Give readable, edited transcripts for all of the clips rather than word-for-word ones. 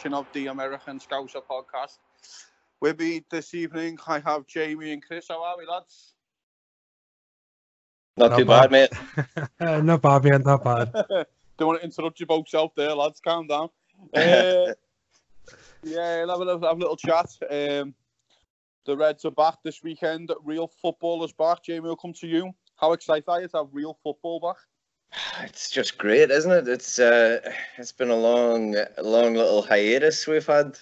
edition of the American Scouser Podcast. With me this evening, I have Jamie and Chris. How are we, lads? Not too bad, mate. Not bad, mate. Not bad. Don't want to interrupt you both self there, lads. Calm down. Yeah, have a little chat. The Reds are back this weekend. Real football is back. Jamie, I'll come to you. How excited are you to have real football back? It's just great, isn't it? It's been a long little hiatus we've had.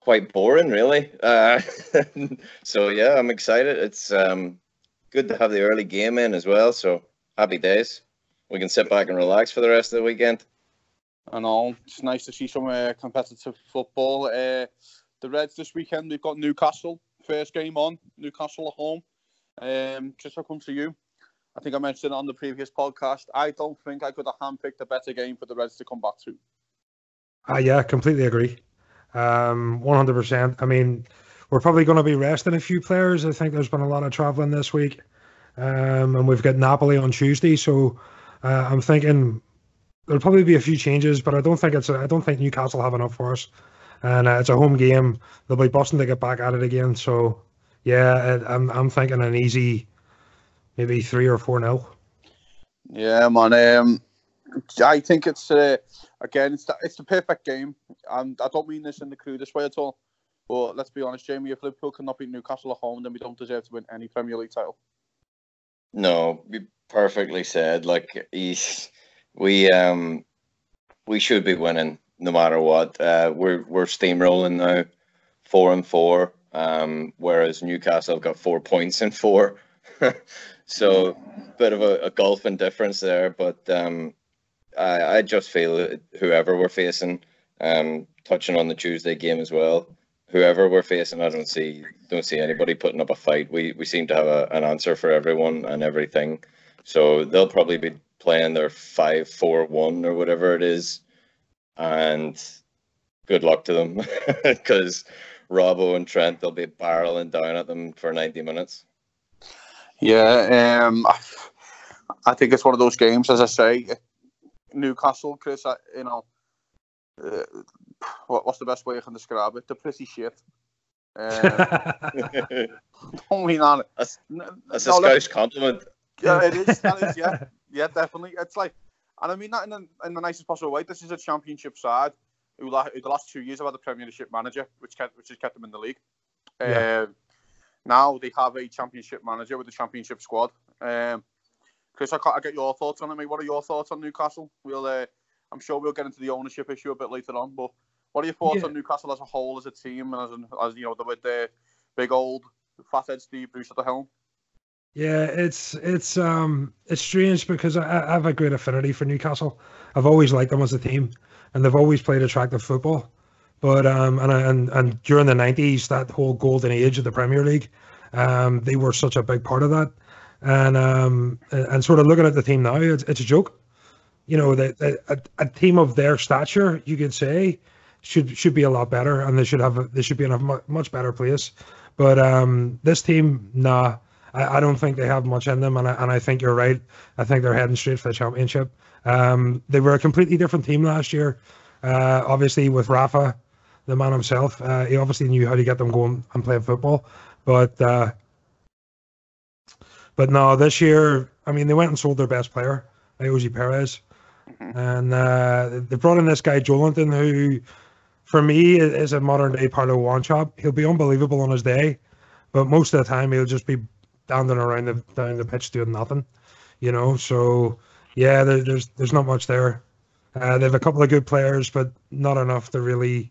Quite boring, really. So yeah, I'm excited. It's good to have the early game in as well. So happy days. We can sit back and relax for the rest of the weekend. I know. It's nice to see some competitive football. The Reds this weekend, they've got Newcastle. First game on. Newcastle at home. Chris, I'll come to you. I think I mentioned it on the previous podcast. I don't think I could have handpicked a better game for the Reds to come back to. Yeah, completely agree. 100%. I mean, we're probably going to be resting a few players. I think there's been a lot of travelling this week. And we've got Napoli on Tuesday. So I'm thinking there'll probably be a few changes, but I don't think Newcastle have enough for us. And it's a home game. They'll be busting to get back at it again. So, yeah, I'm thinking an easy... Maybe 3 or 4-0. Yeah, man. I think it's again, it's the perfect game, and I don't mean this in the crudest way at all. But let's be honest, Jamie. If Liverpool cannot beat Newcastle at home, then we don't deserve to win any Premier League title. No, perfectly said. Like we should be winning no matter what. We're steamrolling now, 4-4. Whereas Newcastle have got 4 points in 4. So, bit of a golfing difference there, but I just feel whoever we're facing, touching on the Tuesday game as well, whoever we're facing, I don't see anybody putting up a fight. We seem to have an answer for everyone and everything, so they'll probably be playing their 5-4-1 or whatever it is, and good luck to them, because Robbo and Trent, they'll be barreling down at them for 90 minutes. Yeah, I think it's one of those games, as I say, Newcastle, Chris, what's the best way I can describe it? They're pretty shit. Don't mean that. That's a Scouse compliment. Yeah, it is. That is, yeah. Yeah, definitely. It's like, and I mean that in the nicest possible way. This is a championship side who the last 2 years have had a Premiership manager, which has kept them in the league. Yeah. Now they have a Championship manager with a Championship squad. Chris, I get your thoughts on it, mate. What are your thoughts on Newcastle? I'm sure we'll get into the ownership issue a bit later on, but what are your thoughts on Newcastle as a whole, as a team, and as you know, with the big old fathead Steve Bruce at the helm? Yeah, it's strange because I have a great affinity for Newcastle. I've always liked them as a team, and they've always played attractive football. But and during the 90s, that whole golden age of the Premier League, they were such a big part of that. And sort of looking at the team now, it's a joke. You know, a team of their stature, you could say, should be a lot better, and they should be in a much better place. But this team, nah, I don't think they have much in them, and I think you're right. I think they're heading straight for the Championship. They were a completely different team last year, obviously with Rafa, the man himself. He obviously knew how to get them going and playing football, but no, this year, I mean, they went and sold their best player, Ayoze Pérez, and they brought in this guy Joelinton, who, for me, is a modern day Paulo Wanchope. He'll be unbelievable on his day, but most of the time he'll just be standing around down the pitch doing nothing, you know. So yeah, there's not much there. They have a couple of good players, but not enough to really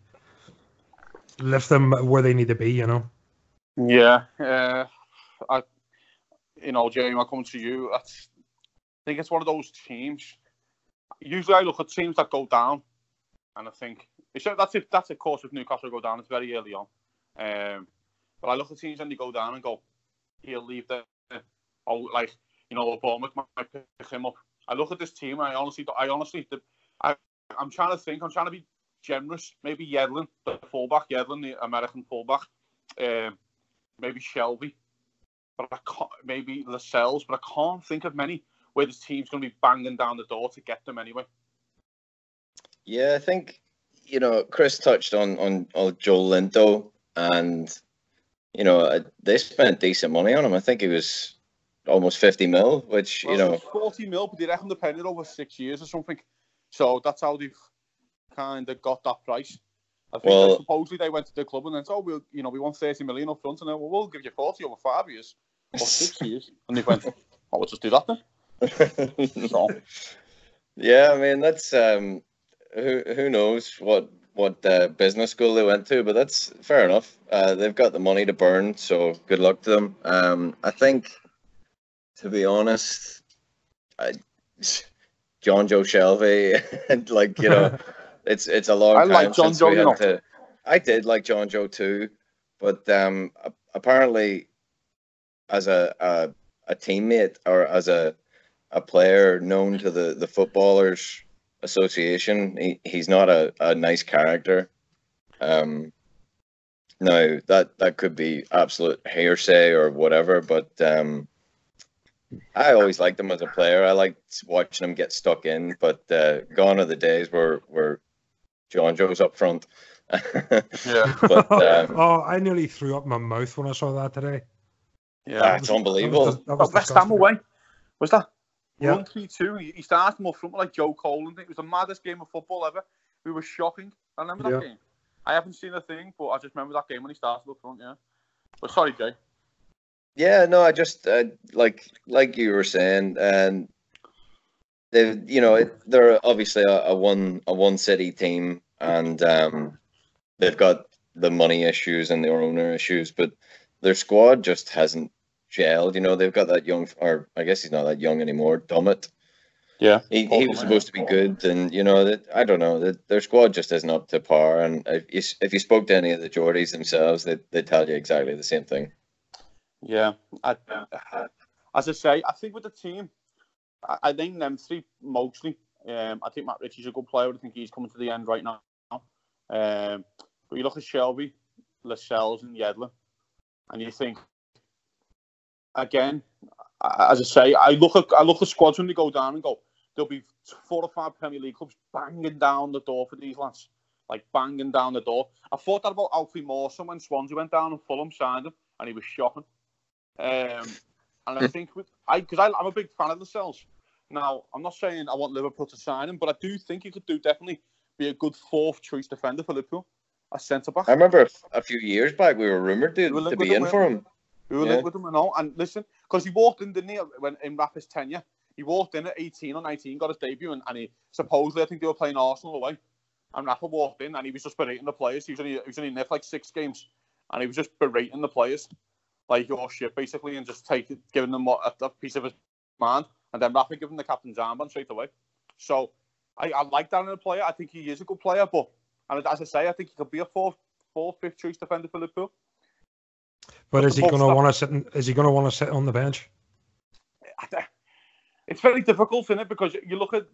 lift them where they need to be, you know. Yeah, Jamie, I'll come to you. I think it's one of those teams. Usually, I look at teams that go down, and I think that's of course if Newcastle go down, it's very early on. But I look at teams and they go down and go, he'll leave there. Oh, like you know, Bournemouth might pick him up. I look at this team, and I'm trying to think. I'm trying to be generous. Maybe Yedlin, the American fullback. Maybe Shelby. Maybe Lascelles. But I can't think of many where this team's going to be banging down the door to get them anyway. Yeah, I think you know, Chris touched on Joel Linto, and, you know, they spent decent money on him. I think he was almost 50 mil, which, well, you know... 40 mil, but they reckon they paid it over 6 years or something. So that's how they've kind of got that price. I think, well, supposedly they went to the club and then said, oh, we'll, you know, we want 30 million up front, and then, well, we'll give you 40 over 5 years or 6 years. And they went, oh, we'll just do that then. So. Yeah, I mean, that's... Who knows what business school they went to, but that's fair enough. They've got the money to burn, so good luck to them. I think, to be honest, Jonjo Shelvey, like, you know, it's a long time since we had to. I did like Jonjo too, but apparently, as a teammate or as a player known to the footballers association, he's not a nice character. No, that could be absolute hearsay or whatever, but I always liked him as a player. I liked watching him get stuck in, but gone are the days where Jonjo's up front. Yeah. But, oh, I nearly threw up my mouth when I saw that today. Yeah, that's unbelievable. That was West Ham away, was that? Yeah. 1-3-2. He started him up front like Joe Cole, and it was the maddest game of football ever. We were shocking. I remember that game. I haven't seen a thing, but I just remember that game when he started up front. Yeah, but sorry, Jay. Yeah, no, I just like you were saying, and they, you know, they're obviously a one city team, and they've got the money issues and their owner issues, but their squad just hasn't gelled. You know, they've got that young, or I guess he's not that young anymore, Dummett. Yeah, he was supposed to be good, and, you know, that, I don't know, that their squad just isn't up to par. And if you spoke to any of the Geordies themselves, they tell you exactly the same thing. Yeah, as I say, I think with the team, I think them three mostly. I think Matt Ritchie's a good player. I think he's coming to the end right now. But you look at Shelby, Lascelles, and Yedlin, and you think, again, as I say, I look at squads when they go down and go, there'll be 4 or 5 Premier League clubs banging down the door for these lads. Like, banging down the door. I thought that about Alfie Mawson when Swansea went down and Fulham signed him, and he was shocking. And I think, because I'm a big fan of Lascelles. Now, I'm not saying I want Liverpool to sign him, but I do think he could definitely be a good fourth choice defender for Liverpool, a centre-back. I remember a few years back, we were rumoured to be in for him. We were linked with him and all. And listen, because he walked in, didn't he, when, in Rafa's tenure? He walked in at 18 or 19, got his debut, and he supposedly, I think they were playing Arsenal away. And Rafa walked in, and he was just berating the players. He was only in there for like 6 games, and he was just berating the players, like, your shit, basically, and just giving them a piece of his mind. And then Rafa gave him the captain's armband straight away. So I like that in a player. I think he is a good player, but, and as I say, I think he could be a fourth, fifth choice defender for Liverpool. But is he going to want to sit? Is he going to want to sit on the bench? It's very difficult, isn't it? Because you look at,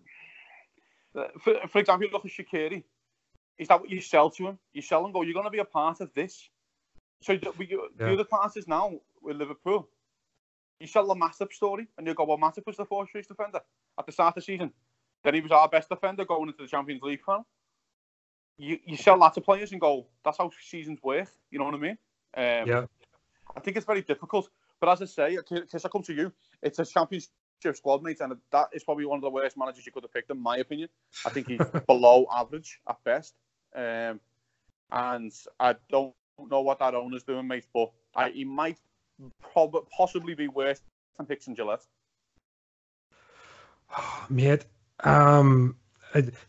for example, you look at Shaqiri. Is that what you sell to him? You sell him, go, you're going to be a part of this. So the other part is now with Liverpool. You sell the Matip story, and you go, well, Matip was the fourth choice defender at the start of the season. Then he was our best defender going into the Champions League final. You sell that to players and go, that's how seasons work. You know what I mean? Yeah. I think it's very difficult, but as I say, Chris, I come to you. It's a championship squad, mate, and that is probably one of the worst managers you could have picked, in my opinion. I think he's below average at best, and I don't know what that owner's doing, mate. But he might possibly be worse than Hicks and Gillette. Oh, mate,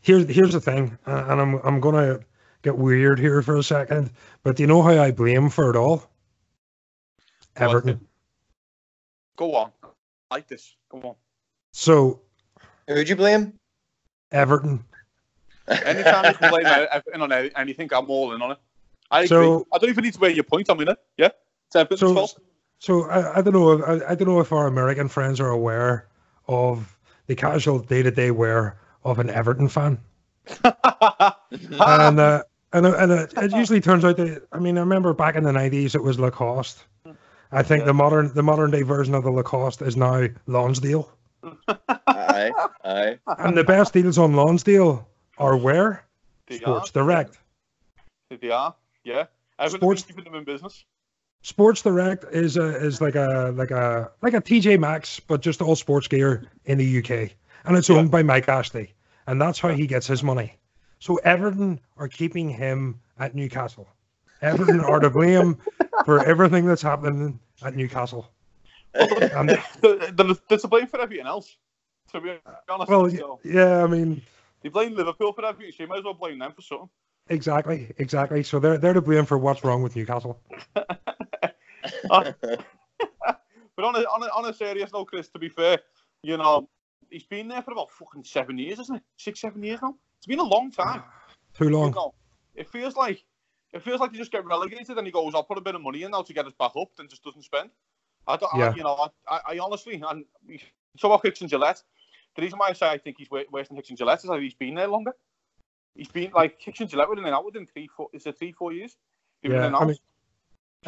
here's the thing, and I'm gonna get weird here for a second, but do you know how I blame for it all? Everton. Go on. I like this. Go on. So, who'd you blame? Everton. Anytime you can blame Everton on anything, I'm all in on it. I agree. So, I don't even need to weigh your point. I'm in it. Yeah. It's Everton's fault. So I don't know. I don't know if our American friends are aware of the casual day-to-day wear of an Everton fan. And it usually turns out that, I mean, I remember back in the 90s, it was Lacoste. I think the modern day version of the Lacoste is now Lonsdale. Aye, aye. And the best deals on Lonsdale are where? Sports Direct. They are, yeah. Everything's keeping them in business. Sports Direct is like a TJ Maxx, but just all sports gear in the UK, and it's owned by Mike Ashley, and that's how he gets his money. So Everton are keeping him at Newcastle. Everton are to blame for everything that's happening at Newcastle. There's a blame for everything else, to be honest. Well, so, yeah, I mean, you blame Liverpool for everything, so you might as well blame them for something. Exactly. So they're to blame for what's wrong with Newcastle. But on a serious note, Chris, to be fair, you know, he's been there for about fucking 7 years, isn't it? 6-7 years now. It's been a long time. Too long. You know, it feels like you just get relegated and he goes, I'll put a bit of money in now to get us back up, then just doesn't spend. I honestly, and so about Hicks and Gillette, the reason why I say I think he's worse than Hicks and Gillette is that he's been there longer. He's been like Hicks and Gillette within 3-4 years. I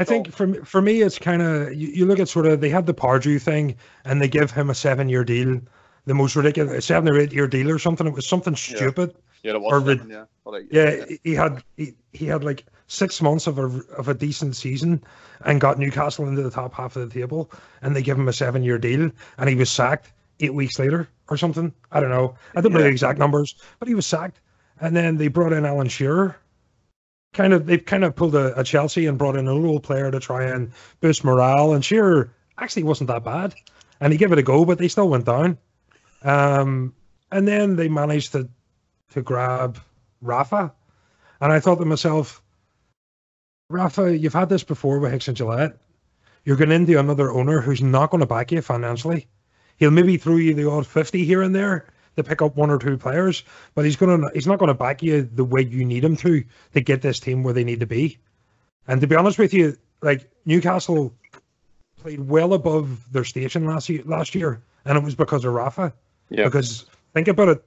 think for me, it's kind of, you look at sort of, they had the Pardew thing and they give him a 7-year deal, the most ridiculous 7 or 8 year deal or something. It was something stupid. Yeah, it was. He had like 6 months of a decent season and got Newcastle into the top half of the table, and they give him a 7-year deal, and he was sacked 8 weeks later or something. I don't know. I don't know the exact numbers, but he was sacked. And then they brought in Alan Shearer. They've pulled a Chelsea and brought in an old player to try and boost morale. And Shearer actually wasn't that bad, and he gave it a go, but they still went down. And then they managed to grab Rafa, and I thought to myself, Rafa, you've had this before with Hicks and Gillette. You're going into another owner who's not going to back you financially. He'll maybe throw you the odd 50 here and there to pick up 1 or 2 players, but he's not going to back you the way you need him to get this team where they need to be. And to be honest with you, like, Newcastle played well above their station last year, and it was because of Rafa. Yeah. Because think about it,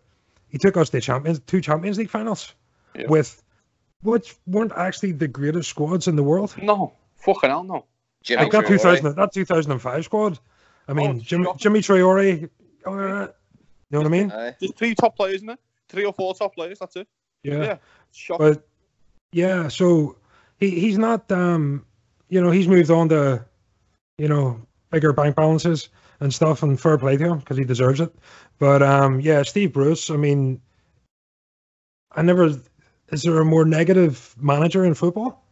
he took us to two Champions League finals with which weren't actually the greatest squads in the world. No, fucking hell, no. Like that 2005 squad. I mean, Jimmy Traore. You know what I mean? There's 3 top players, isn't it? 3 or 4 top players, that's it. Yeah. Shocking. But, yeah, so he's not, he's moved on to, bigger bank balances and stuff, and fair play to him because he deserves it. But, Steve Bruce, I mean, is there a more negative manager in football?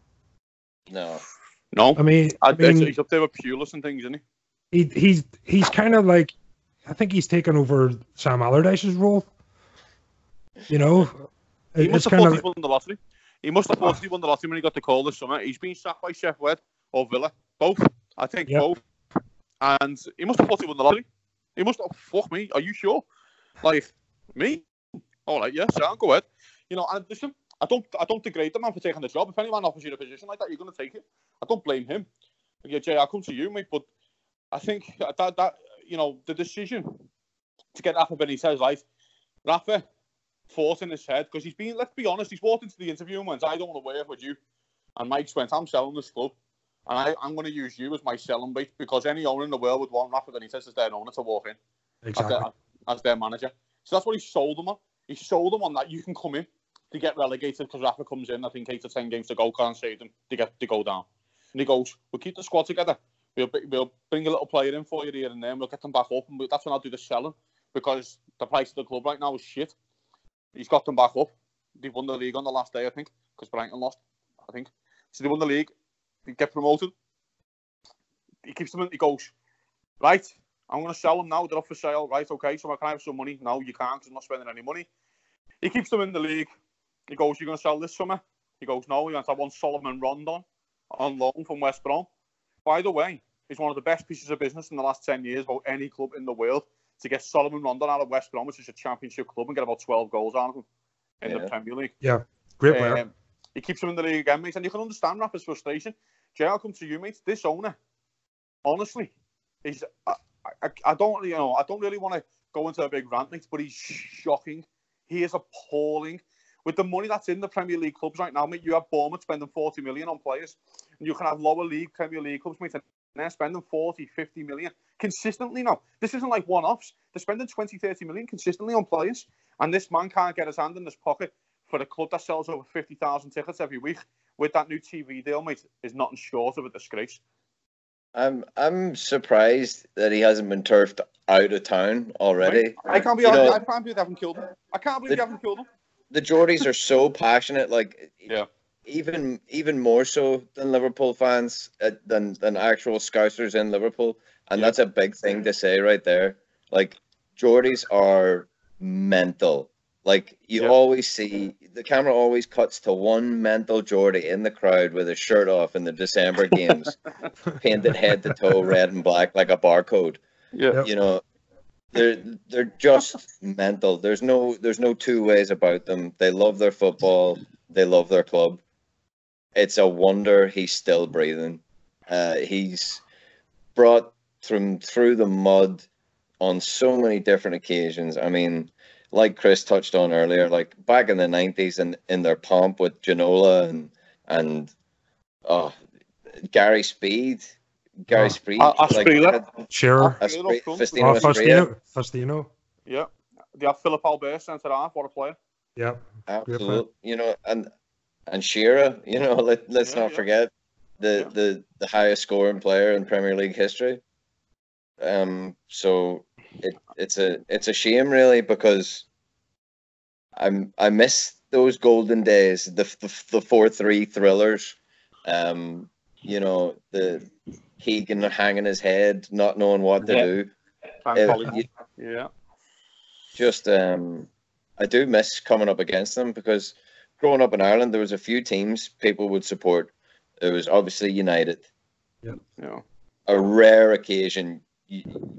No. I mean he's up there with Pulis and things, isn't he? He's kind of like, I think he's taken over Sam Allardyce's role. You know, he must have thought he won the lottery. He must have thought he won the lottery when he got the call this summer. He's been sacked by Chef Wed or Villa, both. And he must have thought he won the lottery. He must have. Fuck me. Are you sure? Like me? All right. Yeah. Sam, go ahead. You know. And listen, I don't degrade the man for taking the job. If anyone offers you a position like that, you're going to take it. I don't blame him. Yeah, Jay, I'll come to you, mate. But I think that. You know, the decision to get Rafa Benitez, like, Rafa fought in his head because he's been, let's be honest, he's walked into the interview and went, I don't want to work with you. And Mike's went, I'm selling this club. And I'm going to use you as my selling bait because any owner in the world would want Rafa Benitez as their owner to walk in. Exactly. As their manager. So that's what he sold them on. He sold them on that you can come in to get relegated because Rafa comes in, I think, 8 or 10 games to go, can't save them. They go down. And he goes, we'll keep the squad together. We'll bring a little player in for you here and then. We'll get them back up. And that's when I'll do the selling because the price of the club right now is shit. He's got them back up. They won the league on the last day, I think, because Brighton lost, I think. So they won the league. They get promoted. He keeps them in. He goes, right, I'm going to sell them now. They're up for sale. Right, okay, so I can have some money. No, you can't because I'm not spending any money. He keeps them in the league. He goes, you're going to sell this summer? He goes, no. He went, I want Solomon Rondon on loan from West Brom. By the way, it's one of the best pieces of business in the last 10 years about any club in the world to get Solomon Rondon out of West Brom, which is a championship club, and get about 12 goals out of him in the Premier League. Yeah, great player. He keeps him in the league again, mate, and you can understand Rafa's frustration. Jay, I'll come to you, mate. This owner, honestly, he's... I don't really want to go into a big rant, mate, but he's shocking. He is appalling. With the money that's in the Premier League clubs right now, mate, you have Bournemouth spending 40 million on players, and you can have lower league Premier League clubs, mate, and they're spending 40, 50 million consistently now. This isn't like one-offs. They're spending 20, 30 million consistently on players, and this man can't get his hand in his pocket for a club that sells over 50,000 tickets every week with that new TV deal, mate, is nothing short of a disgrace. I'm surprised that he hasn't been turfed out of town already. I can't be honest. I can't believe they haven't killed him. I can't believe they haven't killed him. The Geordies are so passionate, like even more so than Liverpool fans, than actual Scousers in Liverpool, and that's a big thing to say right there. Like, Geordies are mental. Like, you always see, the camera always cuts to one mental Geordie in the crowd with his shirt off in the December games, painted head to toe red and black like a barcode. Yeah, you know, they're just mental. There's no two ways about them. They love their football. They love their club. It's a wonder he's still breathing. He's brought through the mud on so many different occasions. I mean, like Chris touched on earlier, like back in the 90s and in their pomp with Ginola and Gary Speed. Gary Speed. Shearer. Festino. Yeah. They have Philip Albert, centre-half. What a player. Yeah. Absolutely. You know, and Shearer, you know, let's not forget the highest scoring player in Premier League history. So... It's a shame, really, because I miss those golden days, the 4-3 thrillers, you know, the Keegan hanging his head, not knowing what to do. I do miss coming up against them, because growing up in Ireland, there was a few teams people would support. It was obviously United. Yeah. A rare occasion.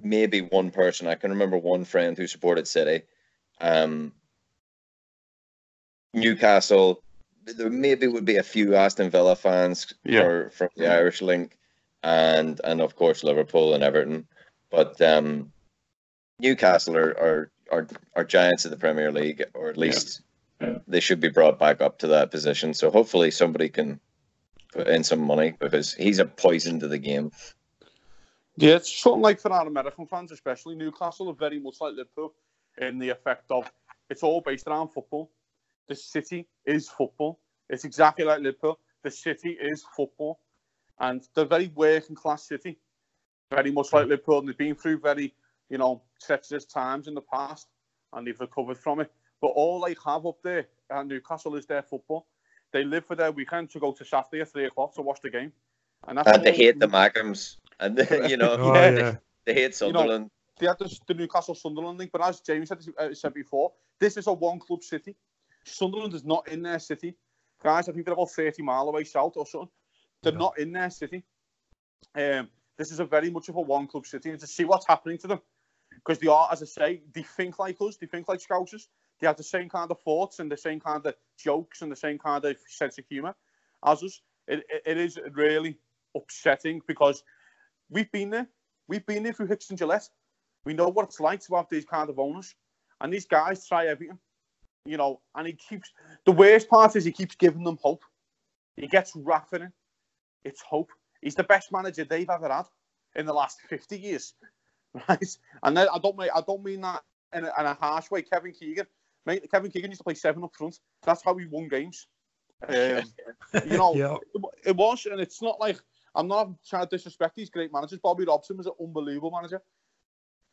Maybe one person. I can remember one friend who supported City. Newcastle. There maybe would be a few Aston Villa fans from the Irish link, and of course Liverpool and Everton. But Newcastle are giants of the Premier League, or at least they should be brought back up to that position. So hopefully somebody can put in some money, because he's a poison to the game. Yeah, it's something like for our American fans, especially. Newcastle are very much like Liverpool in the effect of it's all based around football. The city is football. It's exactly like Liverpool. The city is football. And they're a very working class city, very much like Liverpool. And they've been through very, you know, treacherous times in the past, and they've recovered from it. But all they have up there at Newcastle is their football. They live for their weekend to go to Saturday at 3 o'clock to watch the game. And they hate the Mackhams. And then, you know, they hate Sunderland. You know, they had the Newcastle Sunderland link, but as Jamie said before, this is a one club city. Sunderland is not in their city, guys. I think they're about 30 miles away south or something. They're not in their city. This is a very much of a one club city, and to see what's happening to them, because they are, as I say, they think like us. They think like Scousers. They have the same kind of thoughts and the same kind of jokes and the same kind of sense of humour as us. It is really upsetting, because we've been there. We've been there through Hicks and Gillette. We know what it's like to have these kind of owners. And these guys try everything, you know. And the worst part is he keeps giving them hope. He gets Rafa in. It's hope. He's the best manager they've ever had in the last 50 years, right? And I don't mean that in a harsh way. Kevin Keegan, mate. Kevin Keegan used to play seven up front. That's how he won games. You know, it was, and it's not like. I'm not trying to disrespect these great managers. Bobby Robson was an unbelievable manager.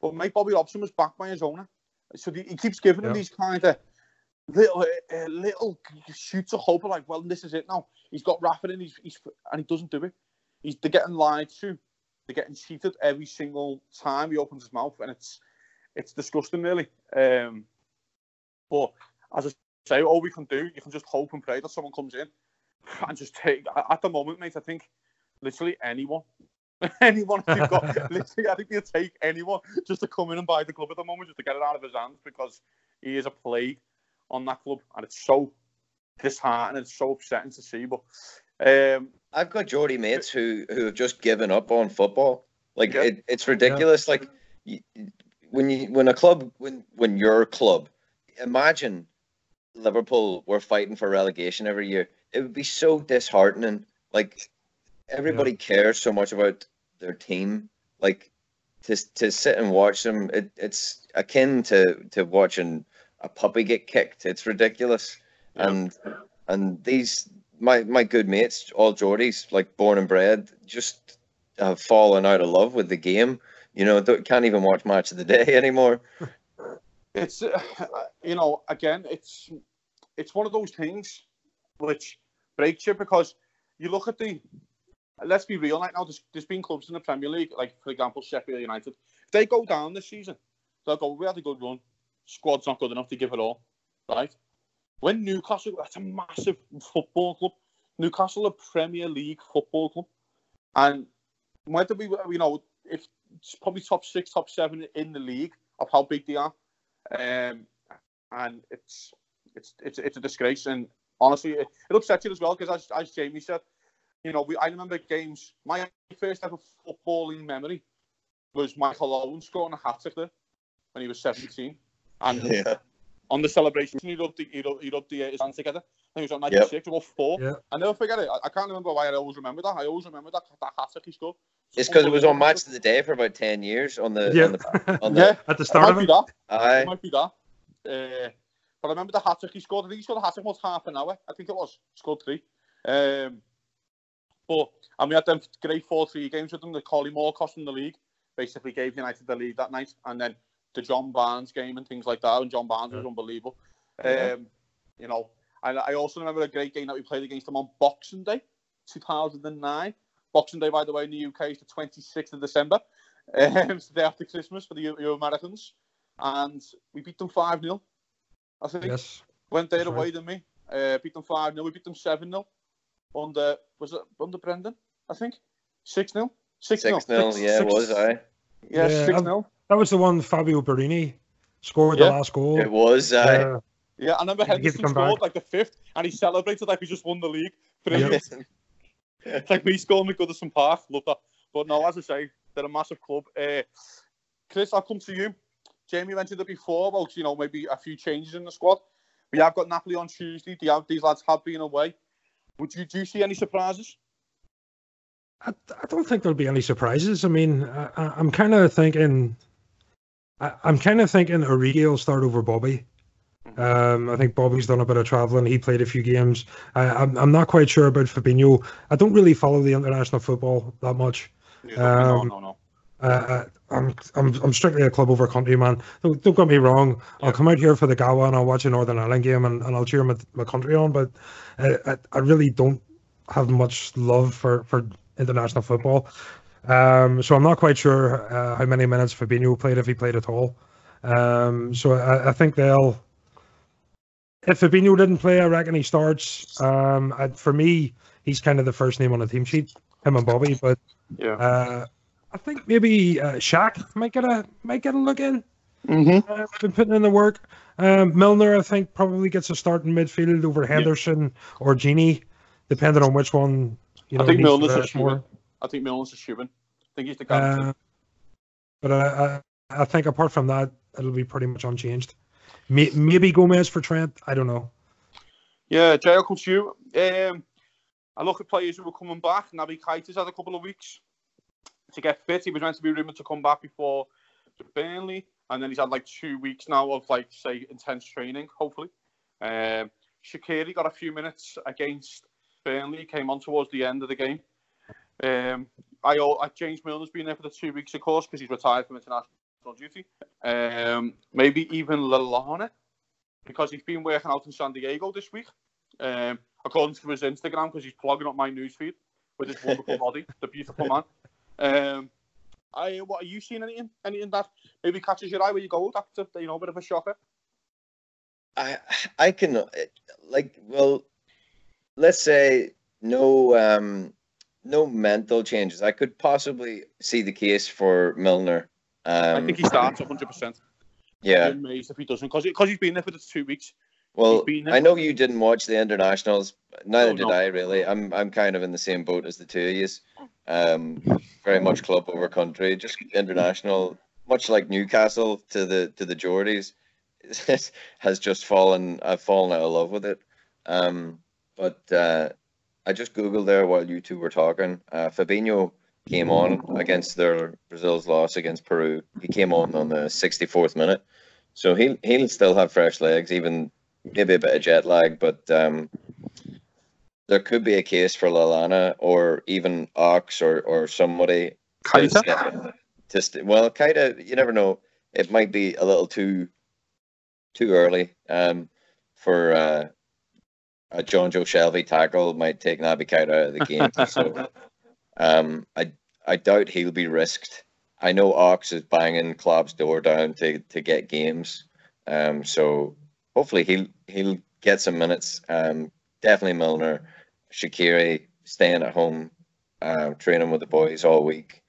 But mate, Bobby Robson was backed by his owner. So he keeps giving him these kind of little shoots of hope. Like, well, this is it now. He's got Rafa in, and he doesn't do it. They're getting lied to. They're getting cheated every single time he opens his mouth. And it's disgusting, really. But as I say, all we can do, you can just hope and pray that someone comes in and just take... At the moment, mate, I think... Literally anyone. Anyone who's got... literally, I think he'll take anyone just to come in and buy the club at the moment, just to get it out of his hands, because he is a plague on that club. And it's so disheartening. It's so upsetting to see. But I've got Geordie mates who have just given up on football. Like, it's ridiculous. Yeah. Like, when your club... Imagine Liverpool were fighting for relegation every year. It would be so disheartening. Like... Everybody cares so much about their team, like to sit and watch them. It's akin to watching a puppy get kicked. It's ridiculous. And these my good mates, all Geordies, like born and bred, just have fallen out of love with the game. You know, can't even watch Match of the Day anymore. It's you know, again, it's one of those things which breaks you, because you look at the. Let's be real, right now, there's been clubs in the Premier League, like, for example, Sheffield United. If they go down this season, they'll go, we had a good run. Squad's not good enough to give it all, right? When Newcastle, that's a massive football club. Newcastle, a Premier League football club. And whether we, you know, if it's probably top six, top seven in the league of how big they are. And it's a disgrace. And honestly, it upsets you as well, because as Jamie said, you know, I remember games. My first ever footballing memory was Michael Owen scoring a hat-trick there when he was 17. And on the celebration, he rubbed his hands together. I think it was on 96 or 4. Yeah. I never forget it. I can't remember why I always remember that. I always remember that hat-trick he scored. It's because it was on Match of the Day for about 10 years. At the start of it. It might be that. But I remember the hat-trick he scored. I think he scored a hat-trick almost half an hour. I think it was. Scored 3. And we had them great 4-3 games with them. The Collie Moore cost them the league. Basically gave United the league that night. And then the John Barnes game and things like that. And John Barnes was unbelievable. You know, I also remember a great game that we played against them on Boxing Day, 2009. Boxing Day, by the way, in the UK is the 26th of December. It's the day after Christmas for the Americans. And we beat them 5-0. I think. Yes. Went there away than me. Beat them 5-0. We beat them 7-0. Was it under Brendan? I think 6-0. 6-0. Yeah, it was. Yeah, 6-0. That was the one Fabio Barini scored the last goal. It was. Yeah, I remember Henderson scored like the 5th, and he celebrated like he just won the league. It's like we scored at Goodison Park. Love that. But no, as I say, they're a massive club. Chris, I'll come to you. Jamie mentioned it before about, you know, maybe a few changes in the squad. We have got Napoli on Tuesday. These lads have been away. Do you see any surprises? I don't think there'll be any surprises. I mean, I'm kind of thinking Origi will start over Bobby. I think Bobby's done a bit of travelling. He played a few games. I'm not quite sure about Fabinho. I don't really follow the international football that much. Yeah, no. I'm strictly a club over country man. Don't get me wrong. Yeah. I'll come out here for the Gawa and I'll watch a Northern Ireland game and I'll cheer my country on. But I really don't have much love for international football. So I'm not quite sure how many minutes Fabinho played, if he played at all. So I think they'll. If Fabinho didn't play, I reckon he starts. For me, he's kind of the first name on the team sheet. Him and Bobby, but yeah. I think maybe Shaq might get a look in. Mm-hmm. Been putting in the work. Milner, I think, probably gets a start in midfield over Henderson or Gini, depending on which one. You know, I think Milner's a shoo-in. I think he's the captain. But I think apart from that, it'll be pretty much unchanged. Maybe Gomez for Trent. I don't know. Yeah, Jay, I'll come to you. I look at players who were coming back. Naby Keita's had a couple of weeks to get fit. He was meant to be rumoured to come back before Burnley, and then he's had like 2 weeks now of like, say, intense training, hopefully. Shaqiri got a few minutes against Burnley, came on towards the end of the game. James Milner's been there for the 2 weeks, of course, because he's retired from international duty. Maybe even Lallana, because he's been working out in San Diego this week, according to his Instagram, because he's plugging up my newsfeed with his wonderful body, the beautiful man. What are you seeing? Anything that maybe catches your eye where you go? That's a, you know, a bit of a shocker. I can, like, well, let's say no mental changes. I could possibly see the case for Milner. I think he starts 100%. Yeah, I'd be amazed if he doesn't, because he's been there for the 2 weeks. Well, I know you didn't watch the internationals. Neither did I, really. I'm kind of in the same boat as the two of you. Very much club over country, just international. Much like Newcastle to the Geordies, has just fallen. I've fallen out of love with it. But I just googled there while you two were talking. Fabinho came on against Brazil's loss against Peru. He came on the 64th minute, so he'll still have fresh legs even. maybe a bit of jet lag, but there could be a case for Lallana or even Ox or somebody. Keita? Well, Keita, you never know. It might be a little too early for a Jonjo Shelvey tackle might take Naby Keita out of the game. So I doubt he'll be risked. I know Ox is banging Klopp's door down to get games. So hopefully he'll get some minutes. Definitely Milner, Shaqiri staying at home, training with the boys all week.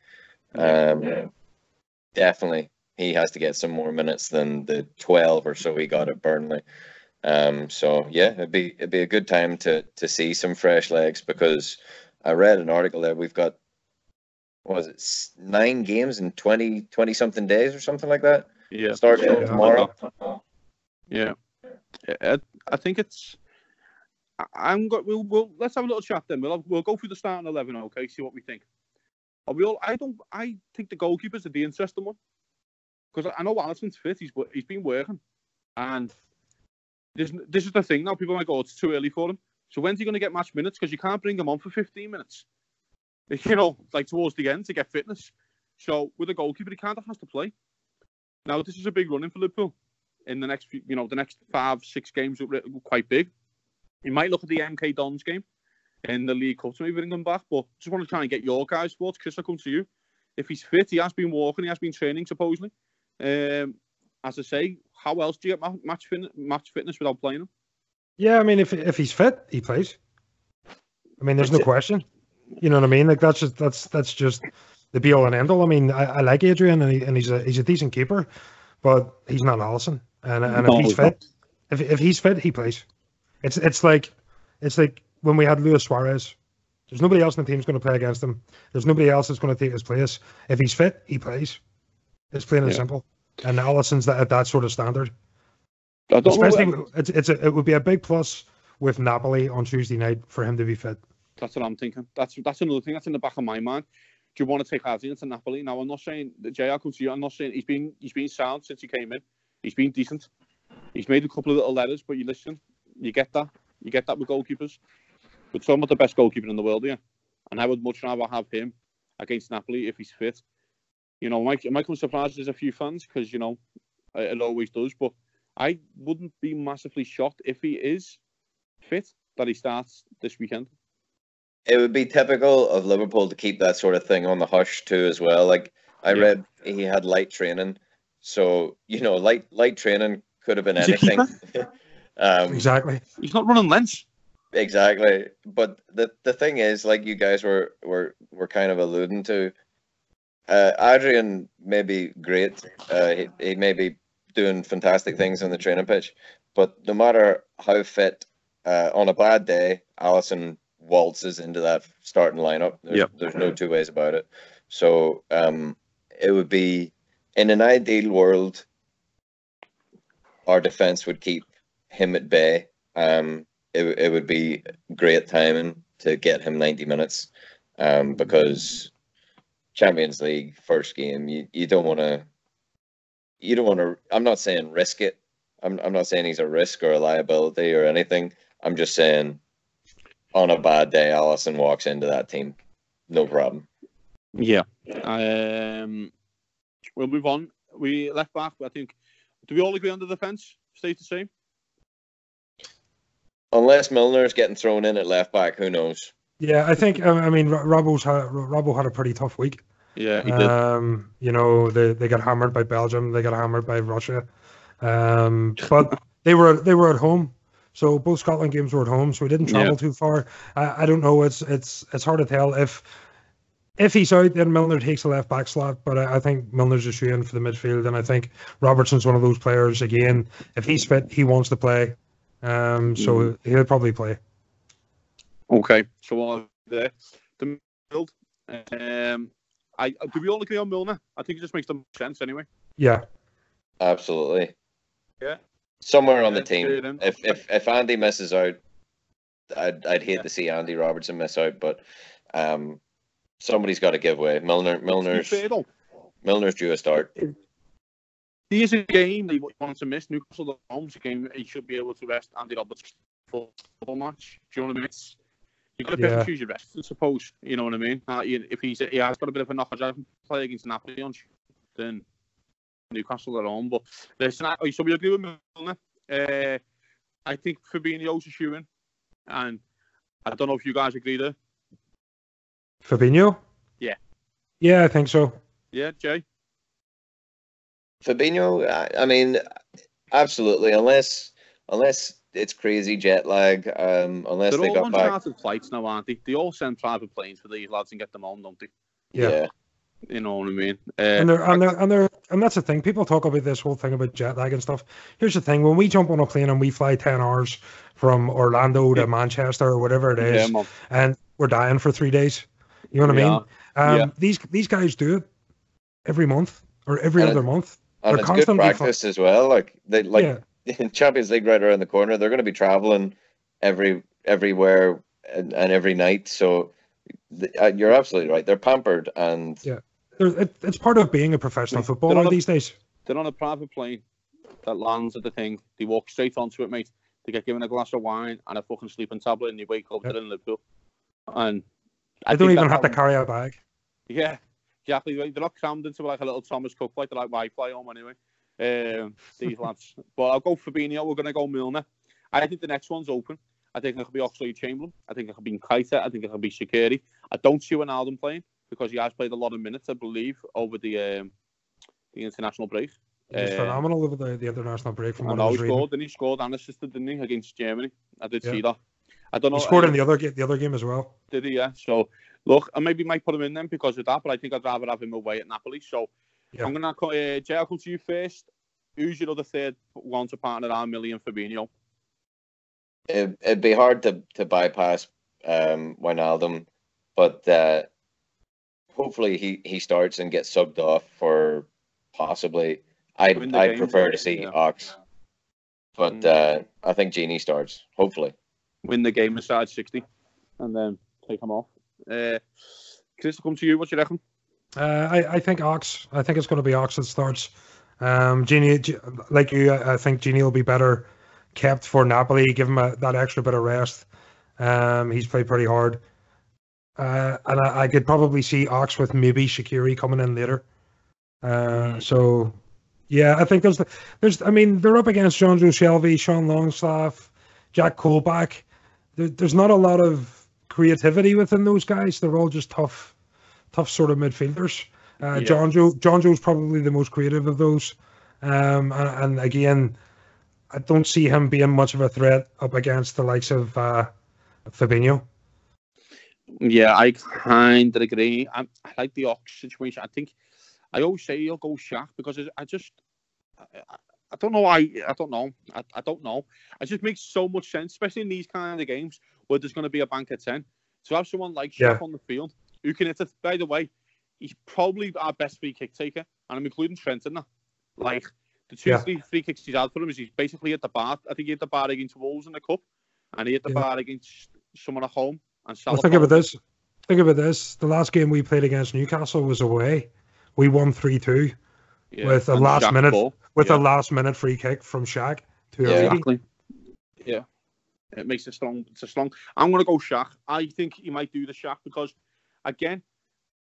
Definitely he has to get some more minutes than the 12 or so he got at Burnley. So yeah, it'd be a good time to see some fresh legs, because I read an article there. We've got, what was it, 9 games in 20 something days or something like that. Yeah, starting tomorrow. Yeah, I think it's. We'll let's have a little chat then. We'll go through the starting 11. Okay, see what we think. Are we all? I think the goalkeepers are the interesting one, because I know Alisson's fit. He's been working, and this is the thing now. People are like, oh, it's too early for him. So when's he going to get match minutes? Because you can't bring him on for 15 minutes. You know, like towards the end to get fitness. So with a goalkeeper, he kind of has to play. Now this is a big run in for Liverpool. In the next, the next 5-6 games are quite big. You might look at the MK Dons game in the League Cup to maybe bring them back, but just want to try and get your guys' thoughts. Chris, I'll come to you. If he's fit, he has been walking, he has been training, supposedly. As I say, how else do you get match fitness without playing him? Yeah, I mean, if he's fit, he plays. I mean, there's no question. You know what I mean? Like that's just the be all and end all. I mean, I like Adrian, and he's a decent keeper, but he's not Alisson. And if he's fit, if he's fit, he plays. It's like when we had Luis Suarez. There's nobody else in the team who's going to play against him. There's nobody else that's going to take his place. If he's fit, he plays. It's plain and simple. And Alisson's at that sort of standard. It would be a big plus with Napoli on Tuesday night for him to be fit. That's what I'm thinking. That's another thing that's in the back of my mind. Do you want to take Adrian to Napoli? Now, I'm not saying that JR comes to you. I'm not saying he's been sound since he came in. He's been decent. He's made a couple of little errors, but you listen. You get that. You get that with goalkeepers. But some of the best goalkeeper in the world, yeah. And I would much rather have him against Napoli if he's fit. You know, it might come surprised there's a few fans, because, it always does. But I wouldn't be massively shocked if he is fit that he starts this weekend. It would be typical of Liverpool to keep that sort of thing on the hush too, as well. Like I read, he had light training, so light training could have been anything. Exactly. He's not running lengths. Exactly. But the thing is, like you guys were kind of alluding to, Adrian may be great. He may be doing fantastic things on the training pitch, but no matter how fit, on a bad day, Alisson waltzes into that starting lineup. There's no two ways about it. So it would be, in an ideal world, our defense would keep him at bay. It would be great timing to get him 90 minutes, because Champions League first game, you don't want to. I'm not saying risk it. I'm not saying he's a risk or a liability or anything. I'm just saying, on a bad day, Alisson walks into that team, no problem. Yeah. We'll move on. We left back, I think. Do we all agree on the defence? Stays the same? Unless Milner's getting thrown in at left back, who knows? Yeah, I think. I mean, Robbo had a pretty tough week. Yeah, he did. They got hammered by Belgium. They got hammered by Russia. But they were at home. So both Scotland games were at home, so he didn't travel too far. I don't know. It's hard to tell. If he's out, then Milner takes the left back slot. But I think Milner's a shoe in for the midfield, and I think Robertson's one of those players again. If he's fit, he wants to play, so he'll probably play. Okay, so while there, the midfield. Do we all agree on Milner? I think it just makes the most sense anyway. Yeah, absolutely. Yeah. Somewhere on the team. If Andy misses out, I'd hate to see Andy Robertson miss out, but somebody's got to give way. Milner's due a start. He is a game that you want to miss. Newcastle at home is a game he should be able to rest Andy Roberts for a full match. Do you know what I mean? You've got to pick and choose your rest, I suppose. You know what I mean? If he has got a bit of a knock, I can play against Napoli on then Newcastle at home. But listen, so we agree with Milner. I think Fabinho's a shoe-in, and I don't know if you guys agree there. Fabinho? Yeah, I think so. Yeah, Jay? Fabinho, I mean, absolutely. Unless it's crazy jet lag, unless they got back. They're all on chartered flights now, aren't they? They all send private planes for these lads and get them on, don't they? Yeah. You know what I mean? And that's the thing. People talk about this whole thing about jet lag and stuff. Here's the thing. When we jump on a plane and we fly 10 hours from Orlando to Manchester or whatever it is, and we're dying for 3 days. You know what I mean? These guys do it every month or every other month. And it's good practice as well. Like in Champions League right around the corner, they're going to be traveling everywhere and every night. So you're absolutely right. They're pampered and it's part of being a professional footballer these days. They're on a private plane that lands at the thing. They walk straight onto it, mate. They get given a glass of wine and a fucking sleeping tablet, and they wake up in Liverpool. And I don't even have to carry a bag. Yeah, exactly. They're not crammed into like a little Thomas Cook flight. They're like my fly home anyway. These lads. But I'll go Fabinho. We're going to go Milner. I think the next one's open. I think it could be Oxlade-Chamberlain. I think it could be Kante. I think it could be Shaqiri. I don't see Wijnaldum playing because he has played a lot of minutes, I believe, over the international break. He's phenomenal over the international break. From what I was reading. He scored and assisted, didn't he, against Germany? I did see that. I don't know. He scored in the other game as well. Did he? Yeah. So look, I maybe might put him in then because of that, but I think I'd rather have him away at Napoli. So I'm gonna call Jay. I'll come to you first. Who's your other third one to partner our million Fabinho? It'd be hard to bypass Wijnaldum, but hopefully he starts and gets subbed off for possibly. I'd prefer to see Ox, but I think Gini starts. Hopefully. Win the game inside 60 and then take them off. Chris, I'll come to you. What do you reckon? I think Ox. I think it's going to be Ox that starts. Gini, like you, I think Gini will be better kept for Napoli. Give him that extra bit of rest. He's played pretty hard. And I could probably see Ox with maybe Shaqiri coming in later. So, yeah, I think there's. I mean, they're up against Jonjo Shelvey, Sean Longstaff, Jack Colback. There's not a lot of creativity within those guys. They're all just tough sort of midfielders. Jonjo's probably the most creative of those. And again, I don't see him being much of a threat up against the likes of Fabinho. Yeah, I kind of agree. I like the Ox situation. I think I always say he'll go Shaq because I don't know why. I don't know. It just makes so much sense, especially in these kind of games where there's going to be a bank of 10. So have someone like Shaq on the field who can hit it. By the way, he's probably our best free kick taker, and I'm including Trent in that. Like the two free kicks he's had for him is he's basically at the bar. I think he hit the bar against Wolves in the cup, and he hit the bar against someone at home. And think about this. The last game we played against Newcastle was away. We won 3-2 with a last minute free kick from Shaq to exactly. Yeah, it makes it strong. It's a strong. I'm going to go Shaq. I think he might do the Shaq because, again,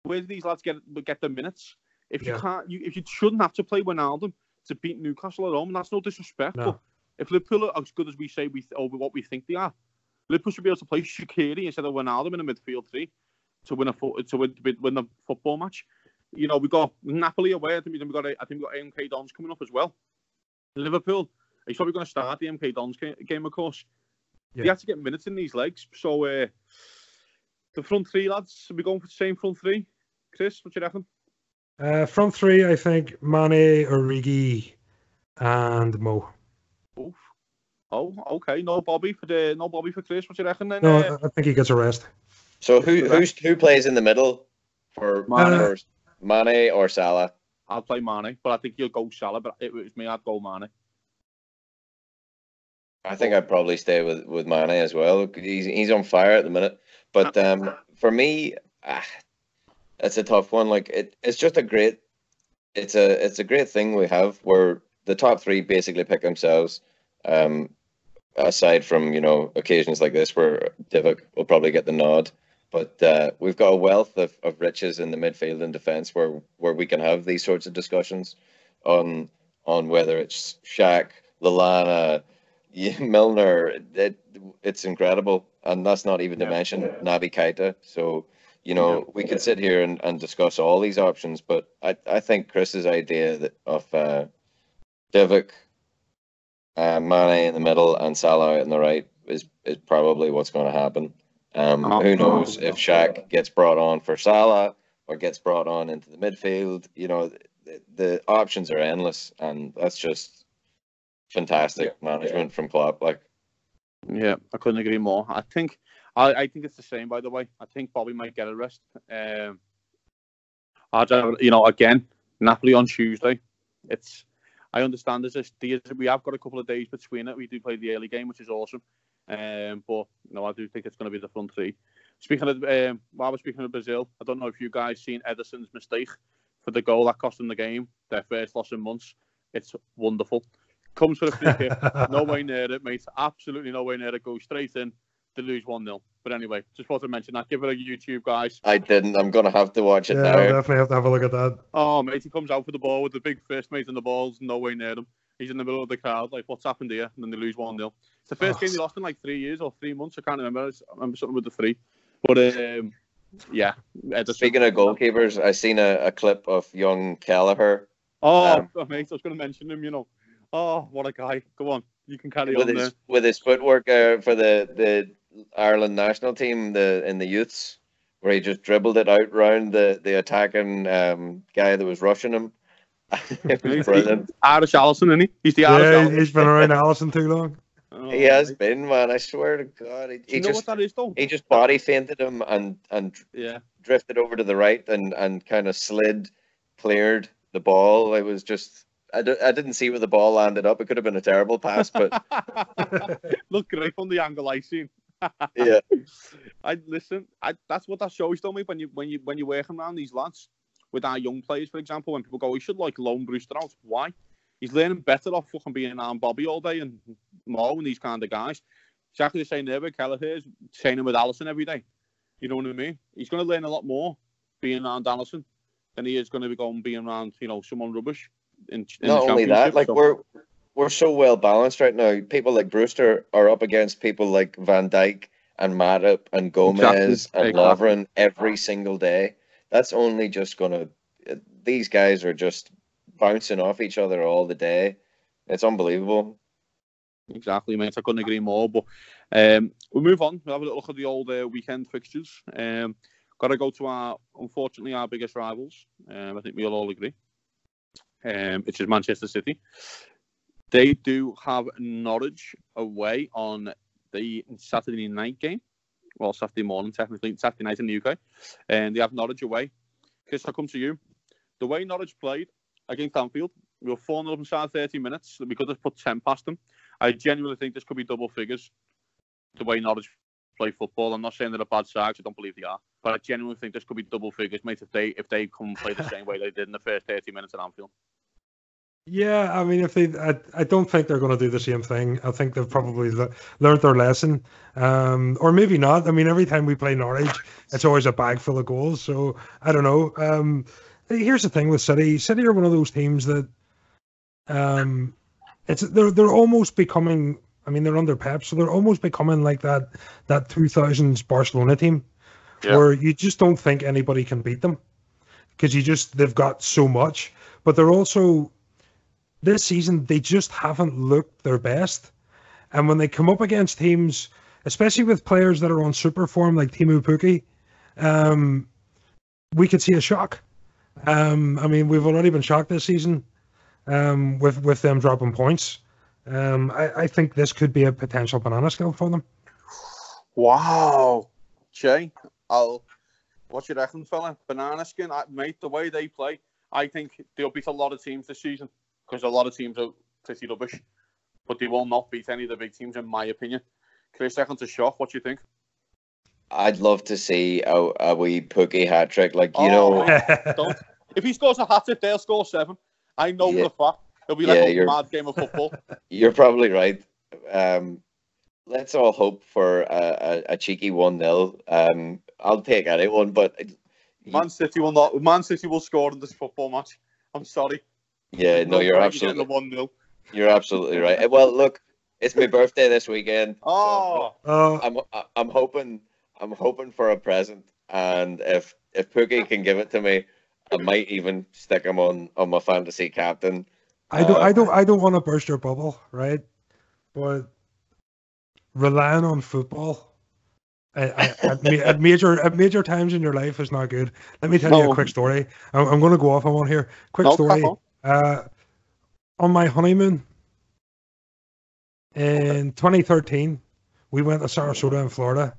where do these lads get the minutes? If you can't, if you shouldn't have to play Wijnaldum to beat Newcastle at home, that's no disrespect. No. But if Liverpool are as good as we say over what we think they are, Liverpool should be able to play Shaqiri instead of Wijnaldum in a midfield three to win the football match. You know, we got Napoli away. I think we got MK Dons coming up as well. Liverpool, he's probably going to start the MK Dons game, of course. Yeah. They have to get minutes in these legs. So the front three, lads, are we going for the same front three? Chris, what do you reckon? Front three, I think Mane, Origi, and Mo. Oof. Oh, okay. No Bobby for Chris. What do you reckon then? No, I think he gets a rest. So who plays in the middle for Mane first? Mane or Salah? I'll play Mane, but I think you'll go Salah. But if it was me, I'd go Mane. I think I'd probably stay with Mane as well. He's on fire at the minute. But for me, that's a tough one. Like it's just a great it's a great thing we have where the top three basically pick themselves. Aside from, you know, occasions like this where Divock will probably get the nod, but we've got a wealth of riches in the midfield and defence where we can have these sorts of discussions on whether it's Shaq, Lallana, Milner. It's incredible, and that's not even to mention Naby Keita. So, you know, we could sit here and discuss all these options, but I think Chris's idea of Divock, Mane in the middle and Salah in the right is probably what's going to happen. Who knows if Shaq gets brought on for Salah or gets brought on into the midfield. You know, the options are endless, and that's just fantastic management from Klopp. Like, yeah, I couldn't agree more. I think I think it's the same. By the way, I think Bobby might get a rest. Again, Napoli on Tuesday. I understand there's this. We have got a couple of days between it. We do play the early game, which is awesome. But no, I do think it's going to be the front three. Speaking of, while we're speaking of Brazil, I don't know if you guys seen Ederson's mistake for the goal that cost them the game. Their first loss in months. It's wonderful. Comes for a free kick. No way near it, mate. Absolutely no way near it. Goes straight in. They lose 1-0. But anyway, just wanted to mention that. Give it a YouTube, guys. I didn't. I'm going to have to watch it now. Yeah, I definitely have to have a look at that. Oh, mate, he comes out for the ball with the big fist, mate, and the ball's no way near him. He's in the middle of the crowd, like, what's happened here? And then they lose 1-0. It's the first game they lost in, like, 3 years or 3 months. I can't remember. I remember something with the three. But, yeah. Speaking of goalkeepers, I seen a clip of young Kelleher. Oh, mate, I was going to mention him, you know. Oh, what a guy. Go on. You can carry on there. With his footwork for the Ireland national team in the youths, where he just dribbled it out round the attacking guy that was rushing him. It was brilliant. Irish Allison, isn't he? He's the Irish Allison. He's been around Allison too long. Oh, he has been, man. I swear to God. He know what that is, though? He just body fainted him and drifted over to the right and kind of slid, cleared the ball. It was just... I didn't see where the ball landed up. It could have been a terrible pass, but... Look great on the angle I seen. Yeah, that's what that shows, don't it? When you're working around these lads with our young players, for example, when people go, we should like loan Brewster out. Why? He's learning better off fucking being on Bobby all day and Mo and these kind of guys. Exactly the same there with Kelleher, training with Allison every day. You know what I mean? He's going to learn a lot more being around Allison than he is going to be being around, you know, someone rubbish. In Not only that, like so. We're so well balanced right now. People like Brewster are up against people like Van Dijk and Matip and Gomez and Lovren every single day. That's only just going to... These guys are just bouncing off each other all the day. It's unbelievable. Exactly, mate. I couldn't agree more. But we'll move on. We'll have a little look at the old weekend fixtures. Got to go to unfortunately, our biggest rivals. I think we'll all agree. Which is Manchester City. They do have Norwich away on the Saturday night game. Well, Saturday morning, technically. Saturday night in the UK. And they have Norwich away. Chris, I'll come to you. The way Norwich played against Anfield, we were 4-0 up inside 30 minutes. We could have put 10 past them. I genuinely think this could be double figures, the way Norwich play football. I'm not saying they're a bad side, because I don't believe they are. But I genuinely think this could be double figures, mate, if they come and play the same way they did in the first 30 minutes at Anfield. Yeah, I mean, I don't think they're going to do the same thing. I think they've probably learned their lesson, or maybe not. I mean, every time we play Norwich, it's always a bag full of goals. So I don't know. Here's the thing with City. City are one of those teams that, they're almost becoming. I mean, they're under Pep, so they're almost becoming like that 2000s Barcelona team, where you just don't think anybody can beat them, because they've got so much, but they're also. This season, they just haven't looked their best. And when they come up against teams, especially with players that are on super form, like Timu Pukki, we could see a shock. I mean, we've already been shocked this season with them dropping points. I think this could be a potential banana skin for them. Wow. Jay, what you reckon, fella? Banana skin, mate, the way they play, I think they'll beat a lot of teams this season. Because a lot of teams are pretty rubbish, but they will not beat any of the big teams, in my opinion. Chris, second to shock. What do you think? I'd love to see a wee Pukki hat trick, like you know. Don't If he scores a hat-trick, they'll score 7. I know the fact. It'll be like a mad game of football. You're probably right. Let's all hope for a cheeky 1-0. I'll take anyone, but... Man City will score in this football match. I'm sorry. Yeah, no, you're absolutely... You're absolutely right. Well, look, it's my birthday this weekend. Oh! So I'm hoping for a present, and if Pookie can give it to me, I might even stick him on my fantasy captain. I don't want to burst your bubble, right? But relying on football at major times in your life is not good. Let me tell you a quick story. I'm going to go off on one here. Quick story. On my honeymoon in 2013, we went to Sarasota in Florida,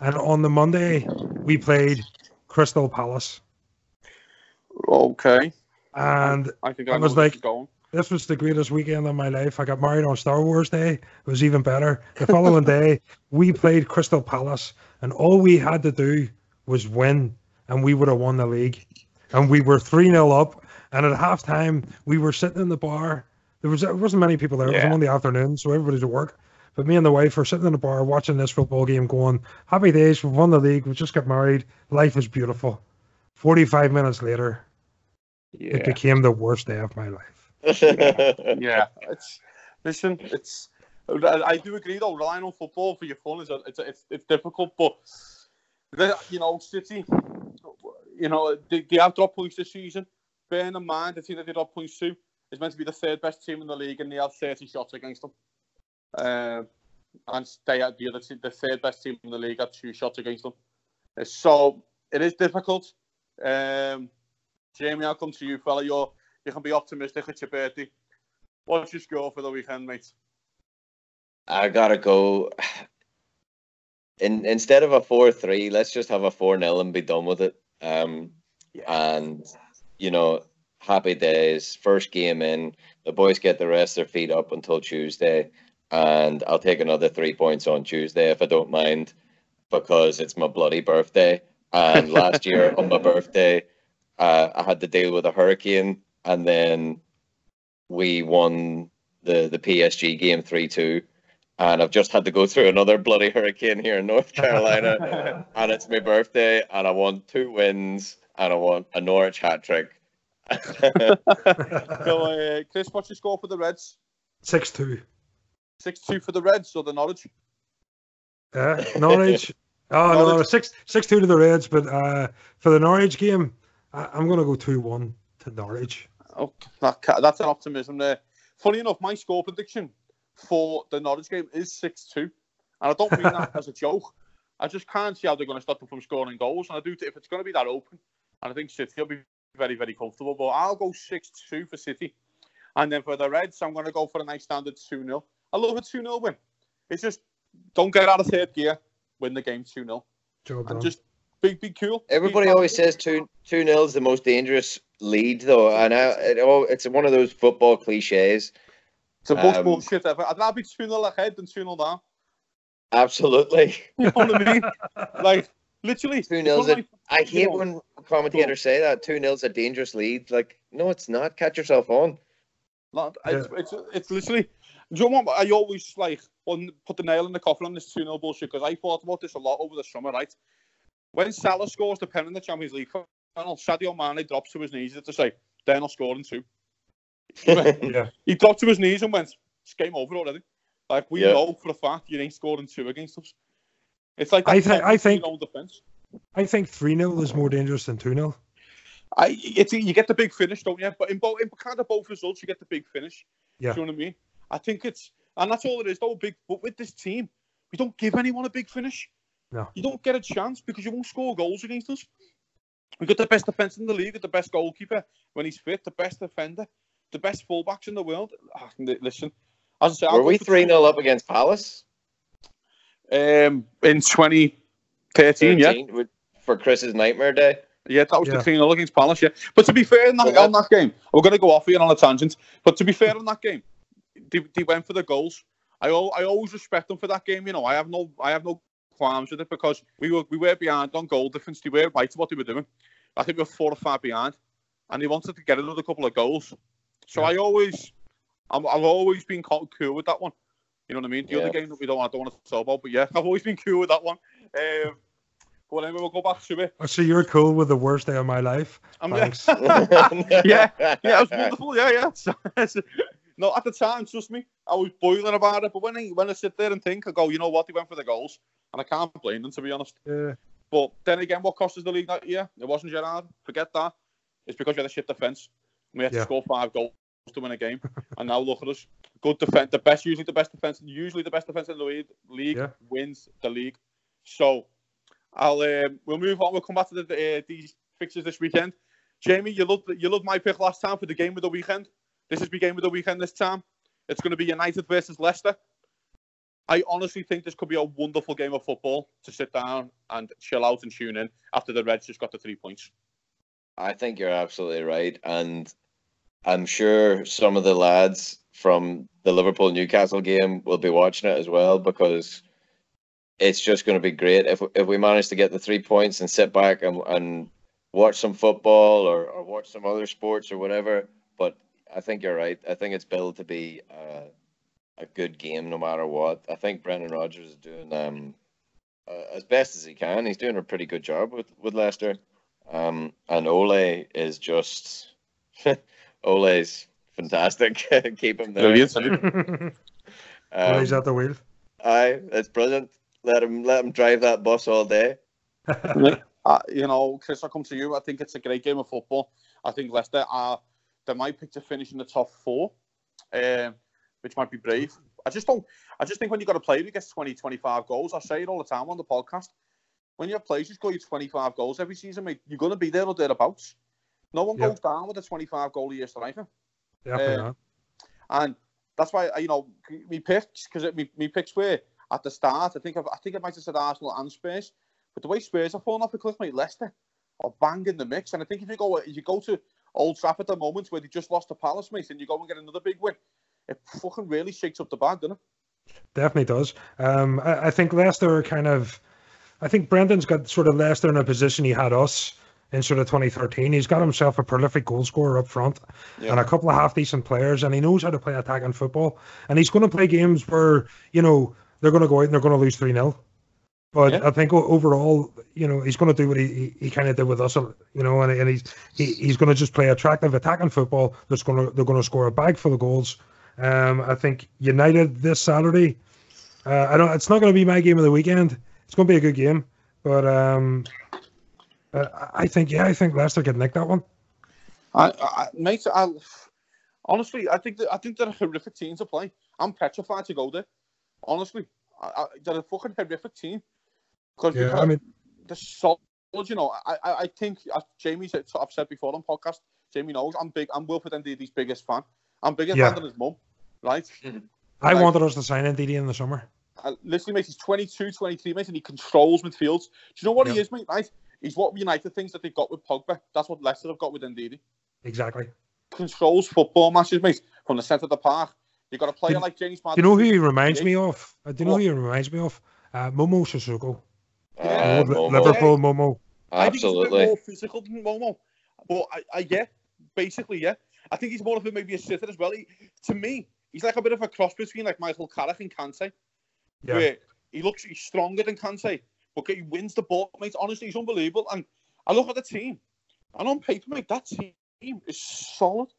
and on the Monday we played Crystal Palace. Okay. And I was like, this was the greatest weekend of my life. I got married on Star Wars Day. It was even better. The following day, we played Crystal Palace, and all we had to do was win, and we would have won the league. And we were 3-0 up, and at halftime, we were sitting in the bar. There wasn't many people there. It was Monday afternoon, so everybody's at work. But me and the wife were sitting in the bar watching this football game going, happy days, we've won the league, we just got married, life is beautiful. 45 minutes later... Yeah. It became the worst day of my life. I do agree though. Relying on football for your fun is difficult, but City, they have dropped points this season. Bearing in mind, the team that they dropped points to is meant to be the third best team in the league, and they have 30 shots against them. And they had the third best team in the league had 2 shots against them. So it is difficult. Jamie, I'll come to you, fella. You can be optimistic at your birthday. What's your score for the weekend, mate? I gotta go. Instead of a 4-3, let's just have a 4-0 and be done with it. And happy days. First game in. The boys get the rest of their feet up until Tuesday, and I'll take another 3 points on Tuesday if I don't mind, because it's my bloody birthday. And last year on my birthday, I had to deal with a hurricane, and then we won the PSG game 3-2, and I've just had to go through another bloody hurricane here in North Carolina, and it's my birthday, and I want 2 wins, and I want a Norwich hat-trick. So, Chris, what's your score for the Reds? 6-2. 6-2 for the Reds or the Norwich? Norwich. Oh, Norwich. No, 6-2 to the Reds, but for the Norwich game, I'm going to go 2-1 to Norwich. Oh, that's an optimism there. Funny enough, my score prediction for the Norwich game is 6-2. And I don't mean that as a joke. I just can't see how they're going to stop them from scoring goals. And I do, if it's going to be that open, and I think City will be very, very comfortable. But I'll go 6-2 for City. And then for the Reds, I'm going to go for a nice standard 2-0. I love a 2-0 win. It's just, don't get out of third gear. Win the game 2-0. And just... Be cool. Everybody always says 2-0 is the most dangerous lead, though, and it's one of those football cliches. It's the most bullshit ever. I'd rather be 2-0 ahead than 2-0 down. Absolutely. You know what I mean? Like, literally. 2-0. I hate when commentators say that 2-0 is a dangerous lead. Like, no, it's not. Catch yourself on. It's literally. Do you know what? I always put the nail in the coffin on this 2-0 bullshit, because I thought about this a lot over the summer, right? When Salah scores the pen in the Champions League final, Sadio Mane drops to his knees to say, they're not scoring 2. He dropped to his knees and went, it's game over already. Like, we know for a fact you ain't scoring 2 against us. It's like I think 3-0 is more dangerous than 2-0. You get the big finish, don't you? But in kind of both results, you get the big finish. Yeah. Do you know what I mean? I think and that's all it is, though. But with this team, we don't give anyone a big finish. No. You don't get a chance because you won't score goals against us. We've got the best defence in the league, the best goalkeeper when he's fit, the best defender, the best fullbacks in the world. Listen, as I say, were we 3-0 up against Palace? In 2013, for Chris's nightmare day. Yeah, that was the 3-0 against Palace, yeah. But to be fair, on that game, we're going to go off here on a tangent, but to be fair, on that game, they went for the goals. I always respect them for that game, I have no qualms with it, because we were behind on goal difference. They were right to what they were doing. I think we were 4 or 5 behind. and he wanted to get another couple of goals. So I've always been cool with that one. You know what I mean? The other game that I don't want to talk about, but yeah, I've always been cool with that one. But anyway, we'll go back to it. Oh, so you were cool with the worst day of my life? Thanks. Yeah, it was wonderful. No, at the time, trust me, I was boiling about it. But when I sit there and think, I go, you know what? They went for the goals, and I can't blame them, to be honest. Yeah. But then again, what cost us the league that year? It wasn't Gerrard. Forget that. It's because we had a shit defence. We had to score 5 goals to win a game. And now look at us. Good defence. Usually the best defence in the league wins the league. So we'll move on. We'll come back to these fixtures this weekend. Jamie, you loved my pick last time for the game of the weekend. This is the game of the weekend this time. It's going to be United versus Leicester. I honestly think this could be a wonderful game of football to sit down and chill out and tune in after the Reds just got the 3 points. I think you're absolutely right. And I'm sure some of the lads from the Liverpool-Newcastle game will be watching it as well, because it's just going to be great. If we manage to get the 3 points and sit back and watch some football or watch some other sports or whatever, but I think you're right. I think it's built to be a good game no matter what. I think Brendan Rodgers is doing as best as he can. He's doing a pretty good job with Leicester. And Ole is just... Ole's fantastic. Keep him there. Brilliant. Ole's at the wheel. Aye, it's brilliant. Let him drive that bus all day. Chris, I'll come to you. I think it's a great game of football. I think Leicester are... They might pick to finish in the top 4, which might be brave. I just think when you've got a player who gets 20, 25 goals, I say it all the time on the podcast, when you have players who score you 25 goals every season, mate, you're going to be there or thereabouts. No one goes down with a 25-goal a year striker. Yeah, and that's why, me picks, because me picks were at the start. I think I might have said Arsenal and Spurs, but the way Spurs have fallen off the cliff, mate, Leicester are bang in the mix. And I think if you go to Old Trafford at the moment, where they just lost to Palace, mate, and you go and get another big win, it fucking really shakes up the bag, doesn't it? Definitely does. I think Leicester are I think Brendan's got sort of Leicester in a position he had us in sort of 2013. He's got himself a prolific goal scorer up front and a couple of half-decent players, and he knows how to play attacking football. And he's going to play games where, they're going to go out and they're going to lose 3-0. But I think overall, he's going to do what he kind of did with us, and he's going to just play attractive attacking football. They're going to score a bag full of goals. I think United this Saturday. It's not going to be my game of the weekend. It's going to be a good game, but I think Leicester could nick that one. Honestly, I think they're a horrific team to play. I'm petrified to go there. Honestly. They're a fucking horrific team because they're solid. I think, as I've said before on podcast, Jamie knows I'm Wilfred Ndidi's biggest fan. I'm bigger fan than his mum, right? I wanted us to sign Ndidi in the summer. Literally, mate, he's 22, 23, mate, and he controls midfields. Do you know what he is, mate? Right? He's what United thinks that they've got with Pogba. That's what Leicester have got with Ndidi. Exactly. Controls football matches, mate, from the centre of the park. You got a player like James Madden. Do you know who he reminds me of? Momo Sissoko. Liverpool Momo. Absolutely. I think he's a bit more physical than Momo. But I I think he's more of maybe a sitter as well. To me, he's like a bit of a cross between like Michael Carrick and Kante. Yeah. Where he's stronger than Kante, but he wins the ball, mate. Honestly, he's unbelievable. And I look at the team, and on paper, mate, that team is solid.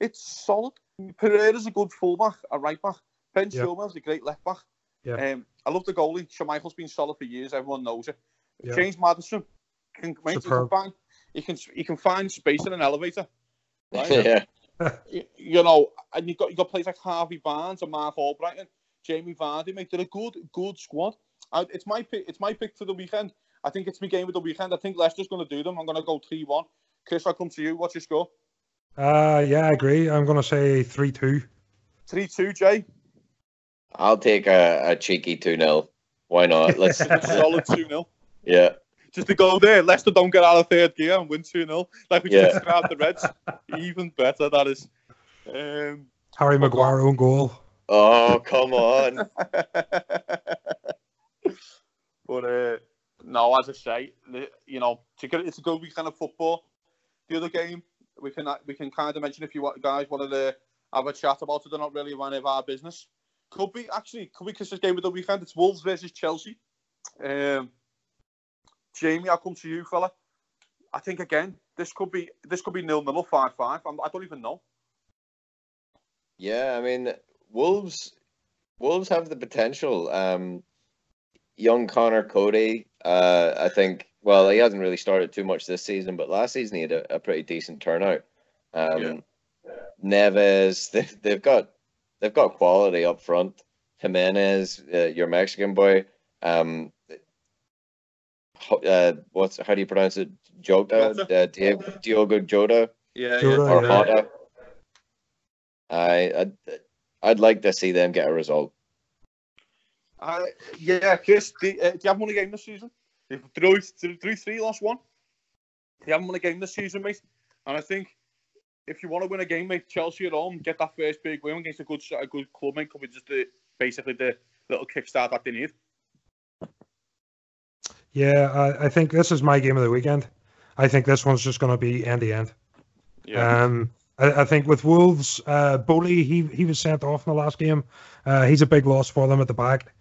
It's solid. Pereira's a good fullback, a right back. Ben Chilwell's a great left back. Yeah. I love the goalie. Schmeichel's been solid for years. Everyone knows it. Yeah. James Maddison he can find space in an elevator. Right? And you got players like Harvey Barnes and Mark Albright and Jamie Vardy. Mate, they're a good squad. It's my pick for the weekend. I think it's my game of the weekend. I think Leicester's going to do them. I'm going to go 3-1. Chris, I'll come to you. What's your score? I agree. I'm going to say 3-2. 3-2, Jay? I'll take a cheeky 2-0. Why not? Let's solid 2-0. Yeah. Just to go there, Leicester don't get out of third gear and win 2-0. Like we just described the Reds. Even better, that is. Harry Maguire own goal. Oh, come on. But, no, as I say, it's a good weekend of football. The other game, we can kind of mention if you guys want to have a chat about it. They're not really one of our business. Could we kiss this game with the weekend? It's Wolves versus Chelsea. Jamie, I'll come to you, fella. I think again, this could be 0-0, 5-5. I don't even know. Yeah, I mean, Wolves have the potential. Young Connor Cody, I think. Well, he hasn't really started too much this season, but last season he had a pretty decent turnout. Neves, they've got quality up front. Jimenez, your Mexican boy. How do you pronounce it? Jota, Diogo Jota. Jota. I'd like to see them get a result. Chris, do you haven't won a game this season? They've drew 3, lost 1. They haven't won a game this season, mate. And I think if you want to win a game, mate, Chelsea at home, get that first big win against a good club, mate, could be just basically the little kickstart that they need. Yeah, I think this is my game of the weekend. I think this one's just going to be end-to-end. Yeah. I think with Wolves, Boley, he was sent off in the last game. He's a big loss for them at the back.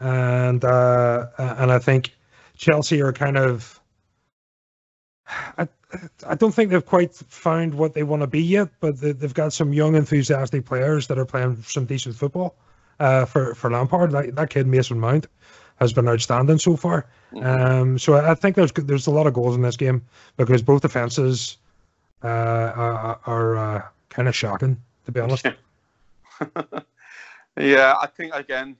And I think Chelsea are kind of... I don't think they've quite found what they want to be yet, but they've got some young, enthusiastic players that are playing some decent football for Lampard. That kid, Mason Mount, has been outstanding so far. So I think there's a lot of goals in this game because both defences are kind of shocking, to be honest. Yeah, I think, again,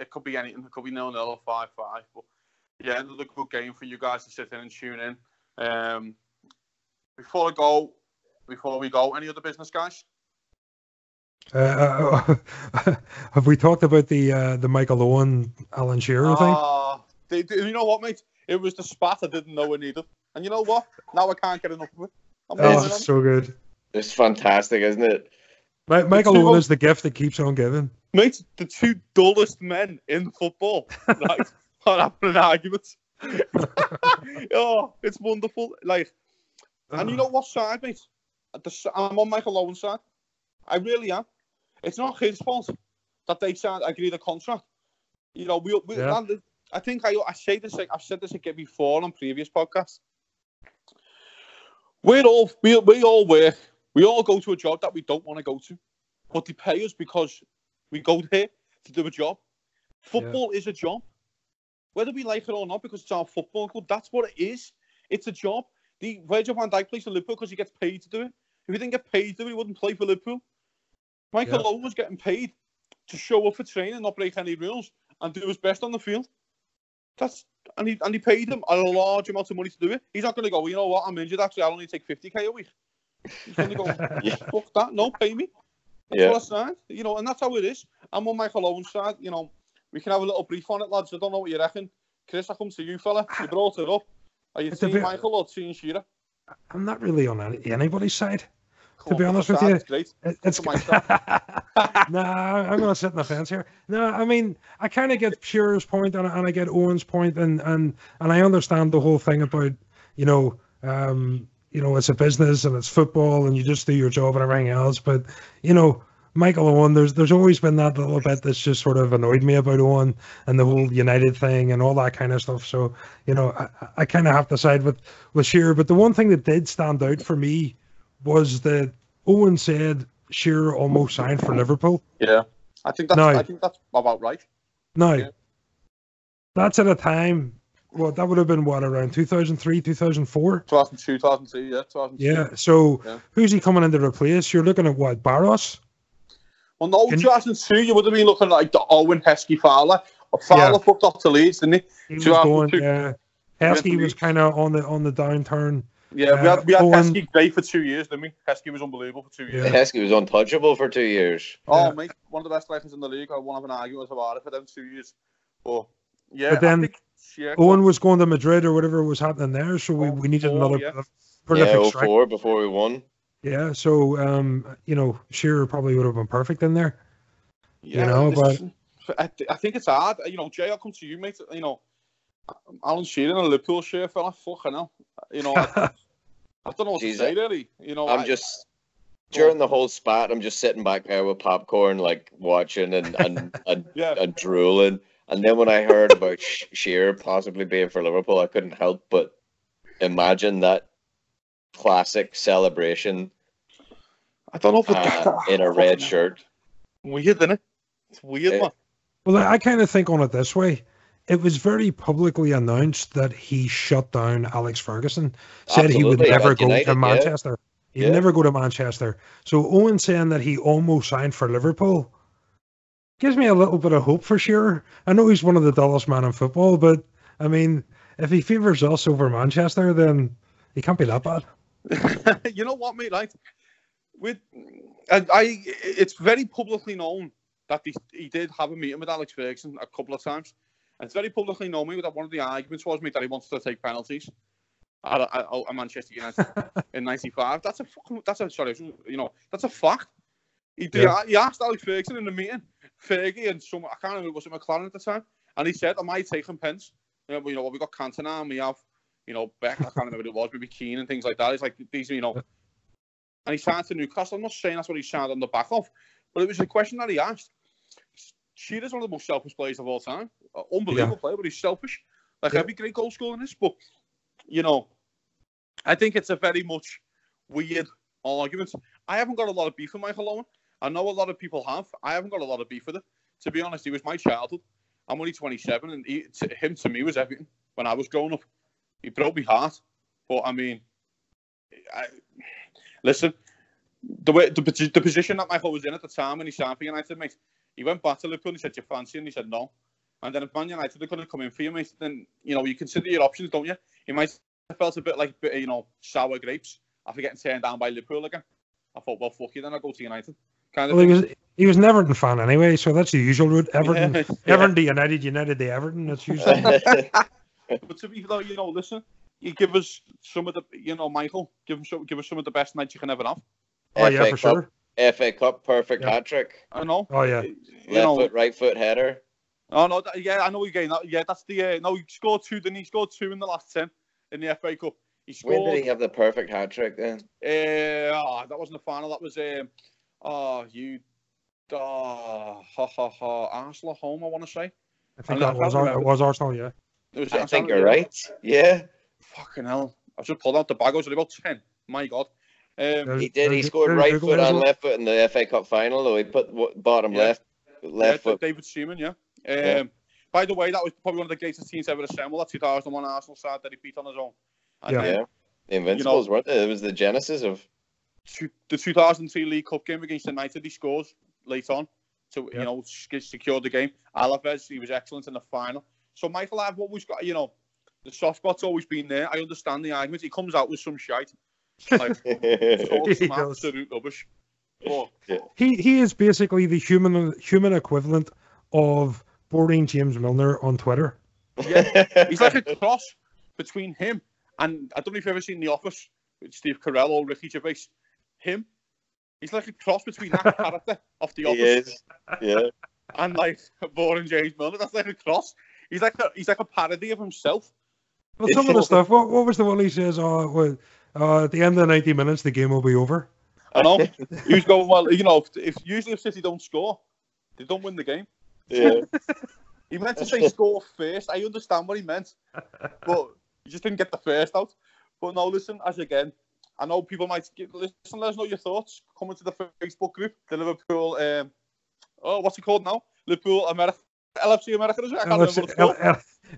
it could be anything. It could be 0-0 or 5-5. But, yeah, another good game for you guys to sit in and tune in. Before we go, any other business, guys? Have we talked about the Michael Owen, Alan Shearer thing? You know what, mate? It was the spat I didn't know I needed. And you know what? Now I can't get enough of it. It's so good. It's fantastic, isn't it? Michael Owen is the gift that keeps on giving. Mate, the two dullest men in football. Like, are having an argument. Oh, it's wonderful. Like, and you know what side, mate? I'm on Michael Owen's side. I really am. It's not his fault that they signed, agreed a contract. You know, I think I've said this again before on previous podcasts. We all work. We all go to a job that we don't want to go to, but they pay us because we go there to do a job. Football is a job, whether we like it or not, because it's our football club. That's what it is. It's a job. Virgil van Dijk plays for Liverpool because he gets paid to do it. If he didn't get paid to do it, he wouldn't play for Liverpool. Michael Owen was getting paid to show up for training, not break any rules, and do his best on the field. And he paid him a large amount of money to do it. He's not going to go, you know what, I'm injured, actually, I'll only take 50k a week. He's going to go, fuck that, no, pay me. That's what I said, you know, and that's how it is. I'm on Michael Owen's side, you know. We can have a little brief on it, lads. I don't know what you reckon. Chris, I'll come to you, fella. You brought it up. Are you seeing Michael or seeing Shearer? I'm not really on anybody's side, to be honest with you. It's my side. No, I'm going to sit in the fence here. No, I mean, I kind of get Shearer's point and I get Owen's point and I understand the whole thing about, it's a business and it's football and you just do your job and everything else. But, you know, Michael Owen, there's always been that little bit that's just sort of annoyed me about Owen and the whole United thing and all that kind of stuff. So, you know, I kind of have to side with Shearer. But the one thing that did stand out for me was that Owen said Shearer almost signed for Liverpool. Yeah, I think that's about right. No, that's at a time. Well, that would have been what, around 2003, 2004? 2002, 2003, yeah. 2002. Yeah, so who's he coming in to replace? You're looking at what, Barros? Well, no, 2002, you would have been looking like the Owen, Heskey, Fowler. Fowler fucked off to Leeds, didn't he? He was going, Heskey was kind of on the downturn. Yeah, we had Owen... Heskey great for 2 years, didn't we? Heskey was unbelievable for 2 years. Yeah. Heskey was untouchable for 2 years. Oh, mate, one of the best legends in the league. I won't have an argument about it for them 2 years. But, I think Owen was going to Madrid or whatever was happening there, so we needed another prolific striker. 04 before we won. Yeah, so Shearer probably would have been perfect in there. Yeah, but I think it's hard. You know, Jay, I'll come to you, mate. You know, Alan Shearer in a Liverpool shirt, fella. Fucking hell. You know, I don't know what to say, really. You know, during the whole spat, I'm just sitting back there with popcorn, like watching and drooling. And then when I heard about Shearer possibly being for Liverpool, I couldn't help but imagine that classic celebration. I don't know if in a red shirt. Weird, isn't it? It's weird. Well, I kind of think on it this way. It was very publicly announced that he shut down Alex Ferguson. Said Absolutely. He would never go to Manchester. Yeah. He'd never go to Manchester. So Owen saying that he almost signed for Liverpool gives me a little bit of hope for Shearer. I know he's one of the dullest men in football, but I mean, if he favours us over Manchester, then he can't be that bad. You know what, mate? Like, it's very publicly known that he did have a meeting with Alex Ferguson a couple of times. It's very publicly known, mate, that one of the arguments was, mate, that he wanted to take penalties at Manchester United in '95. That's a fact. He asked Alex Ferguson in the meeting, Fergie and some, I can't remember, it was it McLaren at the time, and he said, "Am I taking pence? We got Kante now, and we have, Beck. I can't remember what it was, maybe Keane and things like that." It's like these, and he signed to Newcastle. I'm not saying that's what he signed on the back of, but it was a question that he asked. Shearer's one of the most selfish players of all time. Unbelievable player, but he's selfish. Like every great goal scorer in this. But, I think it's a very much weird argument. I haven't got a lot of beef with Michael Owen. I know a lot of people have. I haven't got a lot of beef with him. To be honest, he was my childhood. I'm only 27, and him to me was everything when I was growing up. He broke my heart. But, I mean, listen, the position that Michael was in at the time when he signed for United, mate, he went back to Liverpool and he said, "Do you fancy?" And he said, "No." And then if Man United are going to come in for you, mate, then, you consider your options, don't you? He might have felt a bit like, sour grapes after getting turned down by Liverpool again. I thought, well, fuck you, then I'll go to United. He was an Everton fan anyway, so that's the usual route. Everton, Everton to United to Everton. That's usual. But to be fair, listen, you give us some of the, Michael, give us some of the best nights you can ever have. Oh, yeah, for sure. FA Cup, perfect hat trick. I know. Oh, yeah. Left foot, right foot header. Oh, no. I know again. That's the... he scored two, then he scored two in the last 10 in the FA Cup. When did he have the perfect hat trick then? That wasn't the final. That was... Arsenal home, I want to say. I think it was Arsenal, yeah. I think you're right. Yeah. Fucking hell. I've just pulled out the bag. I was about 10. My God. He scored right foot and left foot in the FA Cup final, though. He put bottom left foot. David Seaman, By the way, that was probably one of the greatest teams ever assembled. That 2001 Arsenal side that he beat on his own. And the Invincibles, weren't they? It was the genesis of... the 2003 League Cup game against United, he scores late on to secure the game. Alaves, he was excellent in the final. So Michael, I've always got, the soft spot's always been there. I understand the argument. He comes out with some shite. Like, absolute rubbish. He is basically the human equivalent of boring James Milner on Twitter. Yeah, he's like a cross between him and, I don't know if you've ever seen The Office with Steve Carell or Ricky Gervais. Him, he's like a cross between that character of The Office. He is. Yeah, and like boring James Milner. That's like a cross. He's like a parody of himself. Well, some of the stuff. What was the one he says? At the end of the 90 minutes, the game will be over. I know. He was going, well, if City don't score, they don't win the game. Yeah. He meant to say score first. I understand what he meant, but he just didn't get the first out. But no, listen, I know people might... Listen, let us know your thoughts. Come into the Facebook group, the Liverpool... what's it called now? Liverpool America... LFC America, is it? I can't remember what it's called.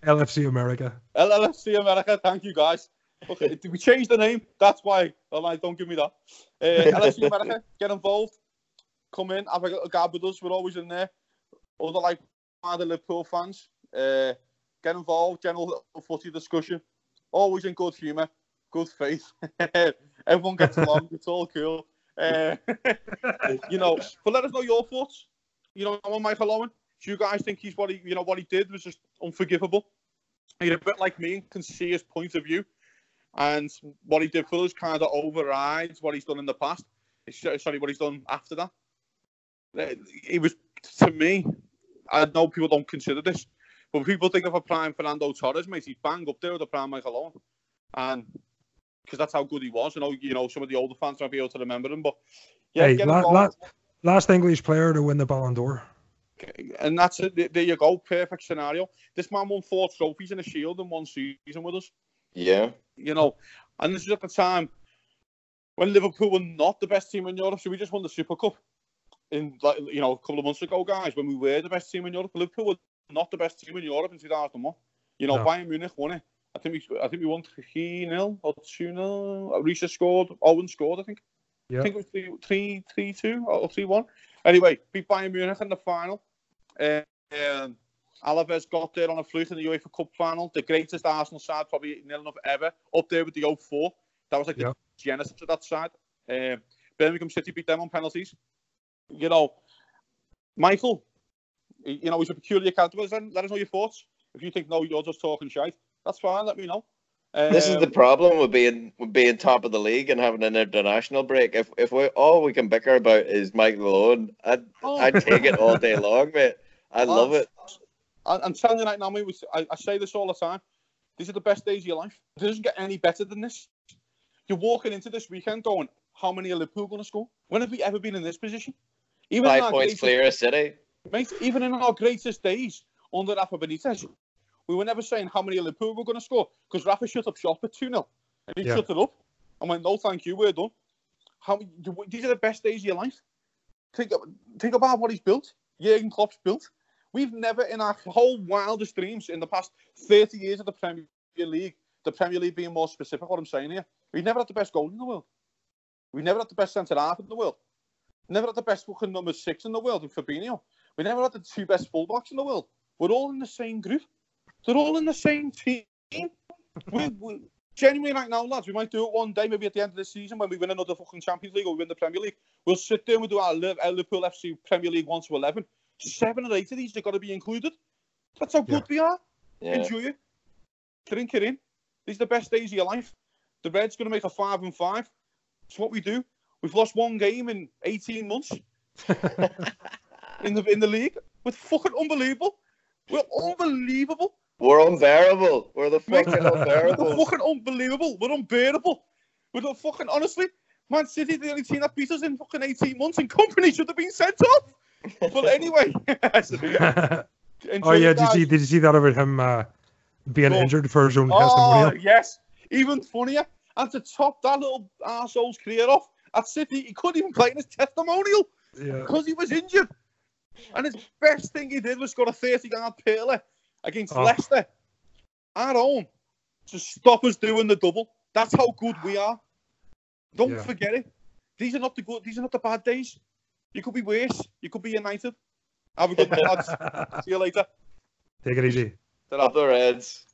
LFC America. LFC America, thank you, guys. Okay, we changed the name. That's why. Well, don't give me that. LFC America, get involved. Come in, have a gab with us. We're always in there. Other other Liverpool fans, get involved. General footy discussion. Always in good humour, good faith. Everyone gets along. It's all cool. But let us know your thoughts. On Michael Owen. Do you guys think he's what he did was just unforgivable? He's a bit like me and can see his point of view. And what he did for us kind of overrides what he's done in the past. Sorry, what he's done after that. He was, to me, I know people don't consider this, but people think of a prime Fernando Torres, mate, he's bang up there with a prime Michael Owen. And because that's how good he was. And you know, some of the older fans might be able to remember him, but yeah, hey, last English player to win the Ballon d'Or. And that's it. There you go. Perfect scenario. This man won 4 trophies and a shield in one season with us. Yeah. You know, and this is at the time when Liverpool were not the best team in Europe. So we just won the Super Cup in, like, you know, a couple of months ago, guys, when we were the best team in Europe. Liverpool were not the best team in Europe in 2001. You know, no. Bayern Munich won it. I think we won 3-0 or 2-0. Reece scored. Owen scored, I think. Yep. I think it was 3-2 or 3-1. Anyway, beat Bayern Munich in the final. Alaves got there on a fluke in the UEFA Cup final. The greatest Arsenal side probably near enough ever. Up there with the 0-4. That was like the genesis of that side. Birmingham City beat them on penalties. You know, Michael, you know, he's a peculiar character. Let us know your thoughts. If you think, no, you're just talking shite, that's fine. Let me know. This is the problem with being top of the league and having an international break. If we all we can bicker about is Michael Owen, I'd take it all day long, mate. I love it. I'm telling you right now, mate, I say this all the time. These are the best days of your life. It doesn't get any better than this. You're walking into this weekend going, how many are Liverpool going to score? When have we ever been in this position? Even 5 points clear of City. Mate, even in our greatest days under Rafa Benitez, we were never saying how many Liverpool were going to score because Rafa shut up shop at 2-0 and he shut it up and went, no, thank you, we're done. These are the best days of your life. Think about what he's built. Jurgen Klopp's built. We've never in our whole wildest dreams in the past 30 years of the Premier League, being more specific, what I'm saying here, we've never had the best goal in the world. We've never had the best centre-half in the world. Never had the best fucking number 6 in the world in Fabinho. We never had the 2 best fullbacks in the world. We're all in the same group. They're all in the same team. We genuinely, right now, lads, we might do it one day, maybe at the end of the season when we win another fucking Champions League or we win the Premier League. We'll sit there and we'll do our Liverpool FC Premier League 1 to 11. 7 or 8 of these, they've got to be included. That's how good we are. Yeah. Enjoy it. Drink it in. These are the best days of your life. The Reds going to make a 5-5. It's what we do. We've lost 1 game in 18 months in the league. We're fucking unbelievable. We're unbelievable. We're unbearable. We're the fucking unbearable. We're fucking unbelievable. We're unbearable. We're the fucking, honestly, Man City, the only team that beat us in fucking 18 months and company should have been sent off. But anyway. Oh, yeah, did you see that about him being injured for his own testimonial? Yes. Even funnier. And to top that little arsehole's career off at City, he couldn't even play in his testimonial because he was injured. And his best thing he did was score a 30-yard peeler against Leicester, our own, to stop us doing the double. That's how good we are. Don't forget it. These are not the good. These are not the bad days. You could be worse. You could be United. Have a good night, lads. See you later. Take it easy. They're off the Reds.